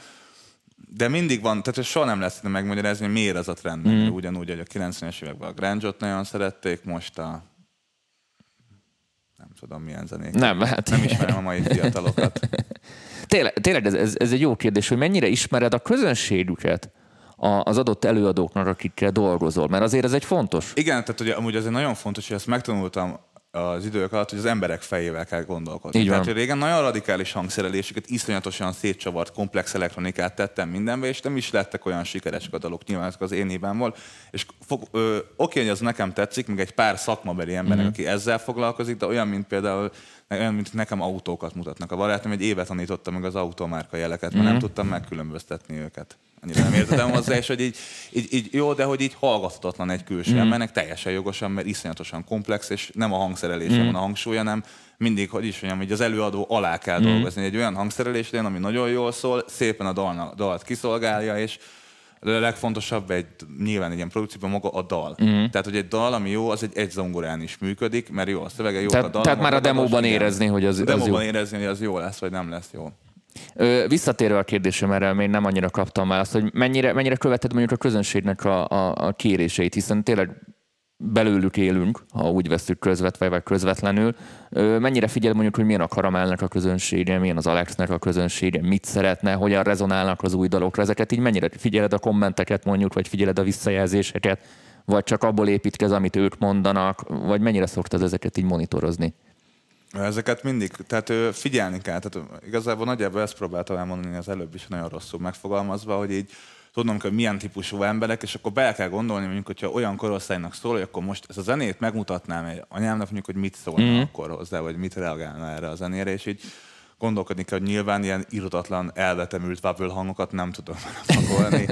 de mindig van, tehát soha nem lesz megmagyarázni, hogy miért az a trend, mm. ugyanúgy, hogy a kilencvenes években a grunge-ot nagyon szerették, most a nem tudom milyen zenék. Nem, hát... nem ismerem a mai fiatalokat. Tényleg, tényleg ez, ez, ez egy jó kérdés, hogy mennyire ismered a közönségüket, az adott előadóknak, akikkel dolgozol, mert azért ez egy fontos. Igen, tehát ugye, amúgy azért nagyon fontos, hogy ezt megtanultam az idők alatt, hogy az emberek fejével kell gondolkodni. Tehát, hogy régen nagyon radikális hangszereléseket, iszonyatosan szétcsavart, komplex elektronikát tettem mindenbe, és nem is lettek olyan sikeresek a dalok, nyilván ezek az én hibámból. És fog, ö, oké, hogy az nekem tetszik, még egy pár szakmabeli embernek, mm-hmm. aki ezzel foglalkozik, de olyan, mint például olyan, mint nekem autókat mutatnak. A barátom egy évet tanította meg az automárka jeleket, mert mm-hmm. nem tudtam megkülönböztetni őket. Annyira nem értettem hozzá, és hogy így, így, így jó, de hogy így hallgathatatlan egy külső mm. embernek, teljesen jogosan, mert iszonyatosan komplex, és nem a hangszerelésen mm. van a hangsúly, hanem mindig, hogy is mondjam, hogy az előadó alá kell mm. dolgozni. Egy olyan hangszerelés, ami nagyon jól szól, szépen a dalna, dalt kiszolgálja, és a legfontosabb egy, nyilván egy ilyen produkcióban maga a dal. Mm. Tehát, hogy egy dal, ami jó, az egy, egy zongorán is működik, mert jó a szövege, jó tehát, a dal. Tehát már a demóban érezni, hogy az, az demóban jó. érezni, hogy az jó lesz, vagy nem lesz jó. Visszatérve a kérdésem, erre még nem annyira kaptam választ, hogy mennyire, mennyire követed mondjuk a közönségnek a, a, a kéréseit, hiszen tényleg belőlük élünk, ha úgy veszük közvetve vagy közvetlenül. Mennyire figyel mondjuk, hogy milyen a Karamellnek a közönsége, milyen az Alexnek a közönsége, mit szeretne, hogyan rezonálnak az új dalokra, ezeket így mennyire figyeled a kommenteket mondjuk, vagy figyeled a visszajelzéseket, vagy csak abból építkez, amit ők mondanak, vagy mennyire szoktad ezeket így monitorozni? Ezeket mindig, tehát figyelni kell. Tehát igazából nagyjából ezt próbáltam elmondani az előbb is nagyon rosszul megfogalmazva, hogy így tudnom, hogy milyen típusú emberek, és akkor be kell gondolni, mondjuk, hogyha olyan korosztálynak szól, hogy akkor most ezt a zenét megmutatnám egy anyámnak, mondjuk, hogy mit szólna mm. akkor hozzá, vagy mit reagálna erre a zenére, és így gondolkodni kell, hogy nyilván ilyen irdatlan, elvetemült vavl hangokat nem tudom megfogolni,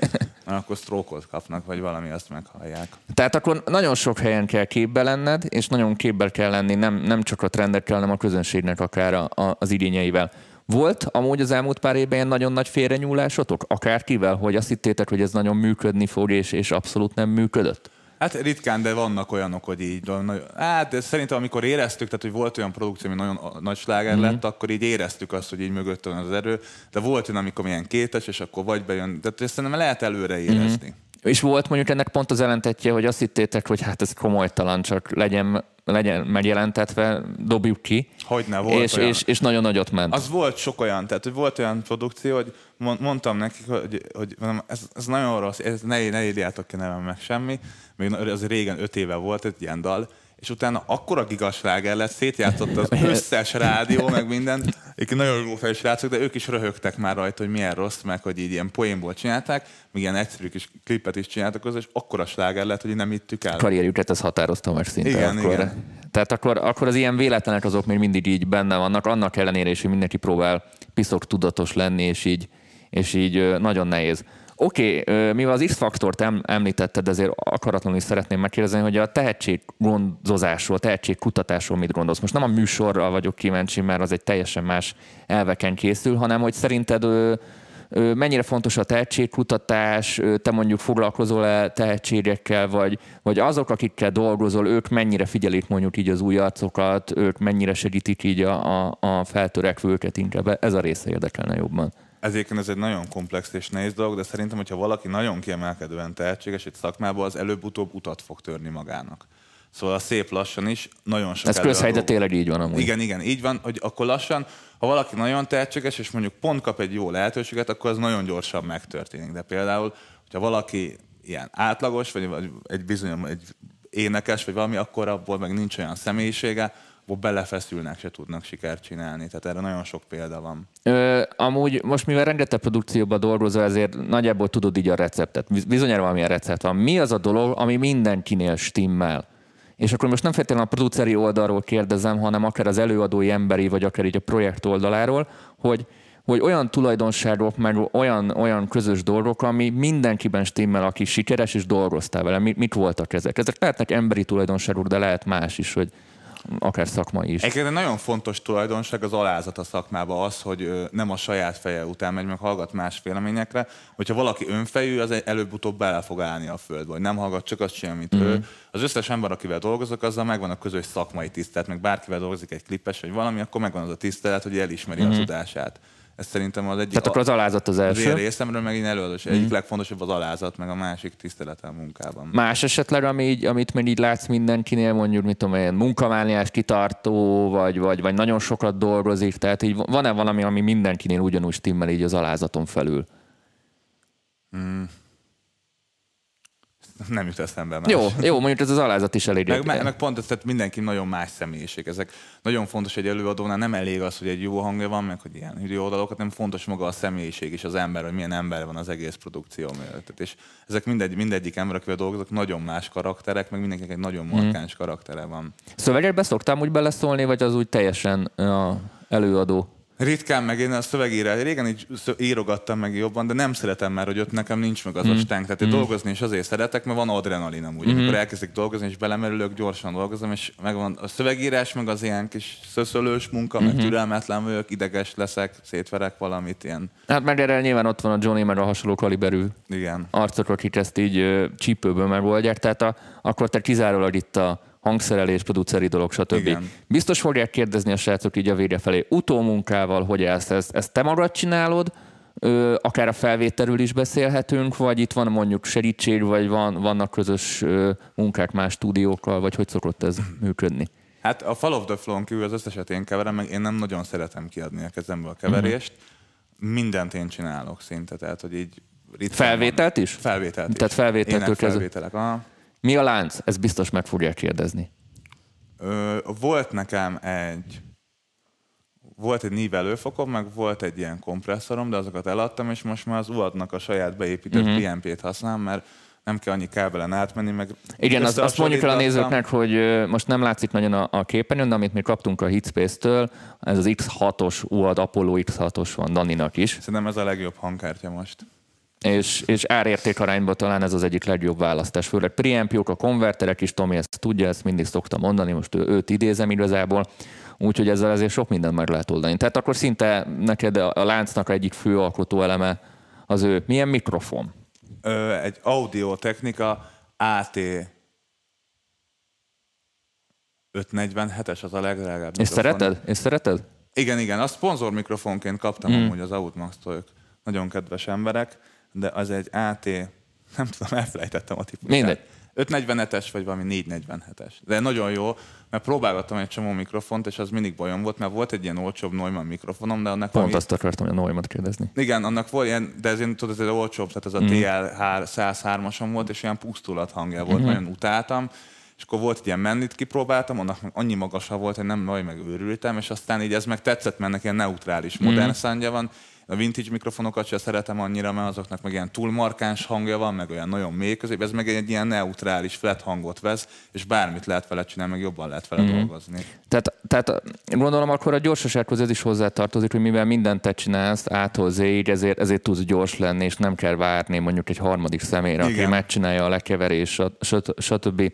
mert akkor sztrókot kapnak, vagy valami, azt meghallják. Tehát akkor nagyon sok helyen kell képbe lenned, és nagyon képbe kell lenni, nem, nem csak a trendekkel, hanem a közönségnek akár a, a, az igényeivel. Volt amúgy az elmúlt pár évben nagyon nagy félrenyúlásotok? Akárkivel, hogy azt hittétek, hogy ez nagyon működni fog, és, és abszolút nem működött? Hát ritkán, de vannak olyanok, hogy így. Hát de szerintem amikor éreztük, tehát hogy volt olyan produkció, ami nagyon nagy sláger mm-hmm. lett, akkor így éreztük azt, hogy így mögött van az erő, de volt olyan, amikor milyen kétes, és akkor vagy bejön, de szerintem lehet előre érezni. Mm-hmm. És volt mondjuk ennek pont az ellentetje, hogy azt hittétek, hogy hát ez komolytalan, csak legyen, legyen megjelentetve, dobjuk ki. Hogyne, volt és, és, és nagyon nagyot ment. Az volt sok olyan, tehát hogy volt olyan produkció, hogy mondtam nekik, hogy, hogy ez, ez nagyon rossz, ez ne, ne írjátok ki nevem meg semmi, még az régen öt éve volt egy ilyen dal, és utána akkora gigasláger lett, szétjátszott az összes rádió, meg minden. Ők nagyon jó fel is látszok, de ők is röhögtek már rajta, hogy milyen rossz, meg hogy így ilyen poénból csinálták, még ilyen egyszerű kis klippet is csináltak hozzá, és akkora sláger lett, hogy nem hittük el. Karrierjüket ez határozta meg szinte. Igen, akkor. Igen. Tehát akkor, akkor az ilyen véletlenek azok még mindig így benne vannak, annak ellenére is, hogy mindenki próbál piszok tudatos lenni, és így, és így nagyon nehéz. Oké, okay, mivel az X-Factort említetted, ezért akaratlanul is szeretném megkérdezni, hogy a tehetséggondozásról, tehetségkutatásról mit gondolsz? Most nem a műsorral vagyok kíváncsi, mert az egy teljesen más elveken készül, hanem hogy szerinted mennyire fontos a tehetségkutatás, te mondjuk foglalkozol-e tehetségekkel, vagy, vagy azok, akikkel dolgozol, ők mennyire figyelik mondjuk így az új arcokat, ők mennyire segítik így a, a, a feltörekvőket inkább? Ez a része érdekelne jobban. Ezért ez egy nagyon komplex és nehéz dolog, de szerintem, hogyha valaki nagyon kiemelkedően tehetséges egy szakmában, az előbb-utóbb utat fog törni magának. Szóval szép lassan is, nagyon sok előadó. Ez közhelyzet tényleg így van amúgy. Igen, igen, így van, hogy akkor lassan, ha valaki nagyon tehetséges, és mondjuk pont kap egy jó lehetőséget, akkor az nagyon gyorsan megtörténik. De például, hogyha valaki ilyen átlagos, vagy egy bizonyos egy énekes, vagy valami, akkor abból meg nincs olyan személyisége, belefeszülnek, se tudnak sikert csinálni. Tehát erre nagyon sok példa van. Ö, amúgy most, mivel rengeteg produkcióban dolgozol, ezért nagyjából tudod így a receptet. Bizonyára valamilyen recept van. Mi az a dolog, ami mindenkinél stimmel? És akkor most nem feltétlenül a produceri oldalról kérdezem, hanem akár az előadói emberi, vagy akár így a projekt oldaláról, hogy, hogy olyan tulajdonságok, meg olyan, olyan közös dolgok, ami mindenkiben stimmel, aki sikeres, és dolgoztál vele. Mi, mik voltak ezek? Ezek lehetnek emberi tulajdonságok, de lehet más is, hogy akár szakmai is. Egyébként nagyon fontos tulajdonság az alázat a szakmában az, hogy nem a saját feje után megy, meg hallgat más véleményekre. Hogyha valaki önfejű, az előbb-utóbb bele fog állni a földbe, hogy nem hallgat csak azt sem, mint mm. ő. Az összes ember, akivel dolgozok, azzal megvan a közös szakmai tisztelet, meg bárkivel dolgozik egy klippes, vagy valami, akkor megvan az a tisztelet, hogy elismeri mm. a tudását. Ez szerintem az egyik. Tehát akkor az alázat az első. Az én részemről megint előadós. Egyik mm. legfontosabb az alázat, meg a másik tisztelet a munkában. Más esetleg, ami így, amit még így látsz mindenkinél, mondjuk, mit tudom én, munkamániás, kitartó, vagy, vagy, vagy nagyon sokat dolgozik, tehát így van-e valami, ami mindenkinél ugyanúgy stimmel így az alázaton felül? Mm. Nem jut eszembe más. Jó, jó, mondjuk ez az alázat is elég. Meg, meg, meg pont ez, tehát mindenki nagyon más személyiség. Ezek nagyon fontos egy előadónál, nem elég az, hogy egy jó hangja van, meg hogy ilyen hűdő oldalokat, nem fontos maga a személyiség és az ember, hogy milyen ember van az egész produkció mögött. És ezek mindegy, mindegyik ember, akivel dolgozok, nagyon más karakterek, meg mindenkinek egy nagyon markáns mm. karaktere van. Szövegekbe szoktam úgy beleszólni, vagy az úgy teljesen ja, előadó? Ritkán, meg én a szövegírás, régen így írogattam meg jobban, de nem szeretem már, hogy ott nekem nincs meg az mm. a stánk. Tehát mm. dolgozni is azért szeretek, mert van adrenalin amúgy. Mm. Amikor elkezdek dolgozni, és belemerülök, gyorsan dolgozom, és megvan a szövegírás, meg az ilyen kis szöszölős munka, mm. meg türelmetlen vagyok, ideges leszek, szétverek valamit, ilyen. Hát meg erre nyilván ott van a Johnny, meg a hasonló kaliberű igen. arcok, akik ezt így ö, csípőből megoldják, tehát a, akkor te kizárólag itt a hangszerelés, produceri dolog, stb. Igen. Biztos fogják kérdezni a srácok így a vége felé. Utómunkával, hogy ezt, ezt, ezt te magad csinálod, ö, akár a felvételről is beszélhetünk, vagy itt van mondjuk segítség, vagy van, vannak közös ö, munkák más stúdiókkal, vagy hogy szokott ez működni? Hát a Fall of the Flow-n kívül az összeset én keverem, meg én nem nagyon szeretem kiadni a kezemből a keverést. Uh-huh. Mindent én csinálok szinte, tehát hogy így... Felvételt van. Is? Felvételt tehát is. Felvételtől felvételek. Aha. Mi a lánc? Ez biztos meg fogják kérdezni. Ö, volt nekem egy... Volt egy nívelőfokom, meg volt egy ilyen kompresszorom, de azokat eladtam, és most már az u á dé-nak a saját beépített uh-huh. pé en pét használom, mert nem kell annyi kábelen átmenni, meg... Igen, azt, azt mondjuk el a nézőknek, hogy most nem látszik nagyon a, a képernyőn, de amit mi kaptunk a Hitspace-től, ez az iksz hatos u á dé Apollo iksz hatos van Daninak is. Szerintem ez a legjobb hangkártya most. És, és árérték arányban talán ez az egyik legjobb választás. Főleg preampjuk, a konverterek is, Tomi ezt tudja, ezt mindig szoktam mondani, most ő, őt idézem igazából, úgyhogy ezzel azért sok mindent meg lehet oldani. Tehát akkor szinte neked a láncnak egyik fő alkotó eleme az ő. Milyen mikrofon? Ö, egy Audio-Technica á té ötszáznegyvenhetes, az a legdrágább. És szereted? És szereted? Igen, igen. A szponzor mikrofonként kaptam mm. amúgy az Outmax-tól. Nagyon kedves emberek. De az egy á té, nem tudom, elfelejtettem a típusát. Mindegy. ötszáznegyvenhetes vagy valami négyszáznegyvenhetes. De nagyon jó, mert próbálgattam egy csomó mikrofont, és az mindig bajom volt, mert volt egy ilyen olcsóbb Neumann mikrofonom, de annak... Pont valami... azt akartam, hogy a Neumann-t kérdezni. Igen, annak volt ilyen, de ez én tudod, ez egy olcsóbb, tehát az a té el száz három-asom volt, és ilyen pusztulat hangja volt, mm-hmm. nagyon utáltam. És akkor volt egy ilyen mennit, kipróbáltam, annak meg annyi magasa volt, hogy nem vagy megőrültem, és aztán így ez meg tetszett, mert ennek ilyen neutrális, modern mm. szandja van. A vintage mikrofonokat sem szeretem annyira, mert azoknak meg ilyen túl markáns hangja van, meg olyan nagyon mély közép, ez meg egy ilyen neutrális flat hangot vesz, és bármit lehet vele csinálni, meg jobban lehet vele mm. dolgozni. Tehát, tehát gondolom akkor a gyorsasághoz ez is hozzátartozik, hogy mivel mindent te csinálsz A-tól Z-ig, ezért, ezért tudsz gyors lenni, és nem kell várni mondjuk egy harmadik személyre, igen. aki megcsinálja a lekeverés, stb.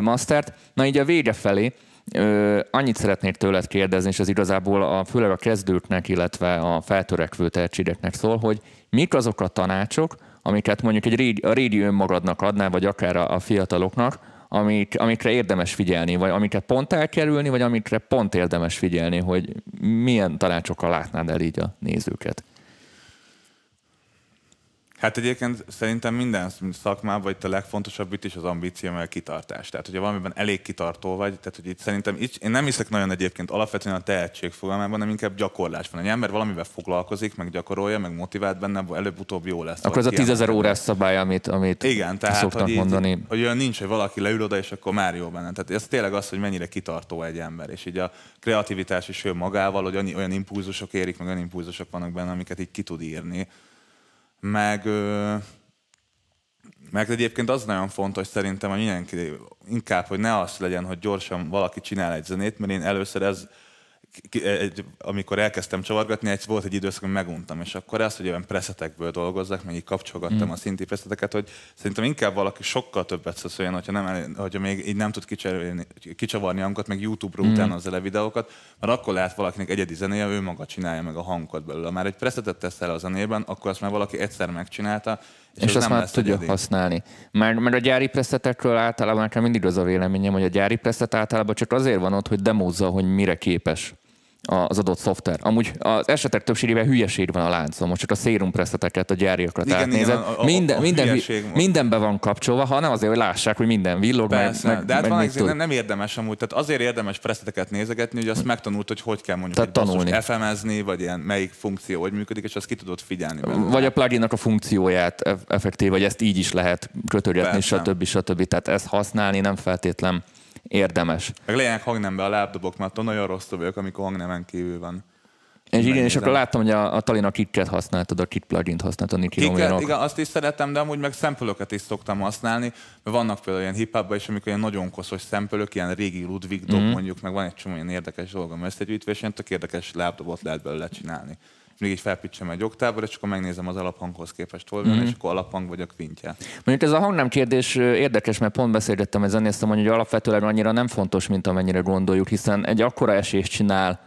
Mastert. Na így a vége felé, Ö, annyit szeretnék tőled kérdezni, és ez igazából a, főleg a kezdőknek, illetve a feltörekvő tehetségeknek szól, hogy mik azok a tanácsok, amiket mondjuk egy régi, a régi önmagadnak adnál, vagy akár a, a fiataloknak, amik, amikre érdemes figyelni, vagy amikre pont elkerülni, vagy amikre pont érdemes figyelni, hogy milyen tanácsokkal látnád el így a nézőket? Hát egyébként szerintem minden szakmában itt a legfontosabb itt is az ambíció, meg a kitartás. Tehát, hogyha valamiben elég kitartó vagy, tehát, hogy itt szerintem itt, én nem hiszek nagyon egyébként alapvetően a tehetség fogalmában, hanem inkább gyakorlás van. Egy ember valamivel foglalkozik, meg gyakorolja, meg motivált benne, előbb-utóbb jó lesz. Akkor az a tízezer órás szabály, amit, amit igen, tehát, szoktak hogy mondani. Így, hogy olyan nincs, hogy valaki leül oda, és akkor már jó benne. Tehát ez tényleg az, hogy mennyire kitartó egy ember. És így a kreativitás is ő magával, hogy annyi, olyan impulzusok érik, meg olyan impulzusok vannak benne, amiket így ki tud írni. Meg, meg egyébként az nagyon fontos szerintem, hogy mindenki inkább, hogy ne az legyen, hogy gyorsan valaki csinál egy zenét, mert én először ez, egy, amikor elkezdtem csavargatni, egy, volt egy időszak, hogy meguntam, és akkor az, hogy olyan presetekből dolgozzak, meg így kapcsolgattam mm. a szinti preseteket, hogy szerintem inkább valaki sokkal többet szóljon, hogyha, nem, hogyha még így nem tud kicsavarni hangokat, meg YouTube-ra mm. utána az ele videókat, mert akkor lehet valakinek egyedi zenéje, ő maga csinálja meg a hangot belőle. Már egy presetet teszel a zenében, akkor azt már valaki egyszer megcsinálta, és, és az azt nem már tudja eddig használni. Mert, mert a gyári presetekről általában nekem mindig az a véleményem, hogy a gyári preset általában csak azért van ott, hogy demózza, hogy mire képes az adott szoftver. Amúgy az esetek többségében hülyeség van a láncon, most csak a Serum preseteket a gyáriakra átnézed. Minden, minden, mindenben van kapcsolva, hanem azért, hogy lássák, hogy minden villog. Persze, meg, meg, de hát meg van nem, nem érdemes amúgy, tehát azért érdemes preseteket nézegetni, hogy azt megtanult, hogy hogy kell mondjuk tehát egy basszus ef em-ezni, vagy ilyen melyik funkció hogy működik, és azt ki tudod figyelni. Benne. Vagy a pluginnak a funkcióját effektív, vagy ezt így is lehet kötörgetni, stb. stb. Tehát ezt használni nem feltétlen érdemes. Meg legyenek hangnembe a lábdobok, mert attól nagyon rosszul vagyok, amikor hangnemen kívül van. És igen, és akkor láttam, hogy a, a Talina Kicket használtad, a Kit plugin-t használtad, a Kicket, igen, azt is szeretem, de amúgy meg szempölöket is szoktam használni, mert vannak például ilyen hip-hopban is, amikor ilyen nagyon koszos szempölök, ilyen régi Ludwig dob mm. mondjuk, meg van egy csomó ilyen érdekes dolgom összegyűjtve, és ilyen tök érdekes lábdobot lehet belőle csinálni. Még így felpittsem egy oktávra, és akkor megnézem az alaphanghoz képest hol van, mm-hmm. és akkor alaphang vagy a kvintje. Mondjuk ez a hangnem kérdés érdekes, mert pont beszélgettem egy zenésztem, hogy alapvetően annyira nem fontos, mint amennyire gondoljuk, hiszen egy akkora esést csinál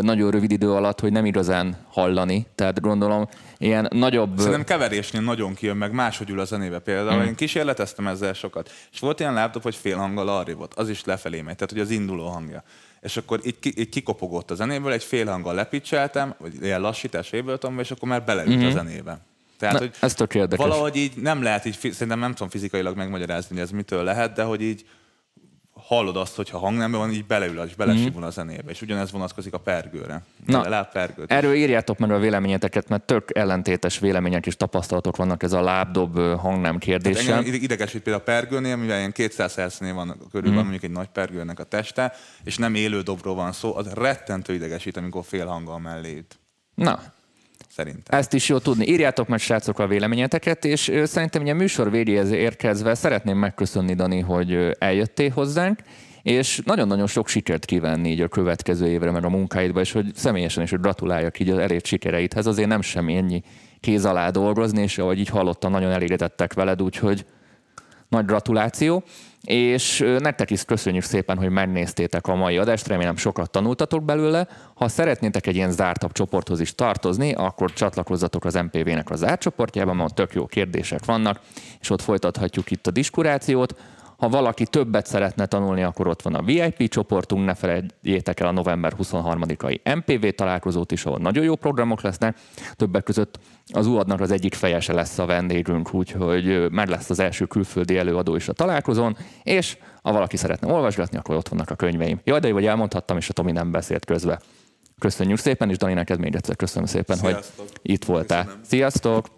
nagyon rövid idő alatt, hogy nem igazán hallani. Tehát gondolom ilyen nagyobb... Szerintem keverésnél nagyon kijön, meg máshogy ül a zenébe például. Mm. Én kísérleteztem ezzel sokat. És volt ilyen laptop, hogy fél hanggal arrébb volt. Az is lefelé megy, tehát hogy az induló hangja. És akkor így, ki, így kikopogott a zenéből, egy fél hanggal lepicseltem, vagy ilyen lassítás Abletonba, és akkor már beleült mm-hmm. a zenébe. Tehát, na, hogy ez tök érdekes. Valahogy így nem lehet így, szerintem nem tudom fizikailag megmagyarázni, hogy ez mitől lehet, de hogy így hallod azt, hogyha hangnemben van, így beleül és belesivul a zenébe. És ugyanez vonatkozik a pergőre. Na, erről írjátok meg a véleményeteket, mert tök ellentétes vélemények és tapasztalatok vannak ez a lábdob hangnem kérdése. Hát idegesít például a pergőnél, mivel ilyen kétszáz hertznél van körül van mm. mondjuk egy nagy pergőnek a teste, és nem élő dobról van szó, az rettentő idegesít, amikor fél hanggal mellé üt. Na, szerintem. Ezt is jó tudni. Írjátok meg, srácok, a véleményeteket, és szerintem ugye a műsor végéhez érkezve szeretném megköszönni, Dani, hogy eljöttél hozzánk, és nagyon-nagyon sok sikert kívánni így a következő évre, meg a munkáidba, és hogy személyesen is, hogy gratuláljak így az elért sikereidhez. Azért nem semmi ennyi kéz alá dolgozni, és ahogy így hallottam, nagyon elégedettek veled, úgyhogy nagy gratuláció. És nektek is köszönjük szépen, hogy megnéztétek a mai adást, remélem sokat tanultatok belőle. Ha szeretnétek egy ilyen zártabb csoporthoz is tartozni, akkor csatlakozzatok az em pé vé-nek a zárt csoportjában, mert tök jó kérdések vannak, és ott folytathatjuk itt a diskurációt. Ha valaki többet szeretne tanulni, akkor ott van a vé i pé csoportunk, ne felejtjétek el a november huszonharmadikai em pé vé találkozót is, ahol nagyon jó programok lesznek. Többek között az u á dé-nak az egyik fejese lesz a vendégünk, úgyhogy már lesz az első külföldi előadó is a találkozón, és ha valaki szeretne olvasgatni, akkor ott vannak a könyveim. Jaj, de jó, hogy elmondhattam, és a Tomi nem beszélt közbe. Köszönjük szépen, és Dani, neked még egyszer köszönöm szépen, sziasztok, hogy itt voltál. Köszönöm. Sziasztok!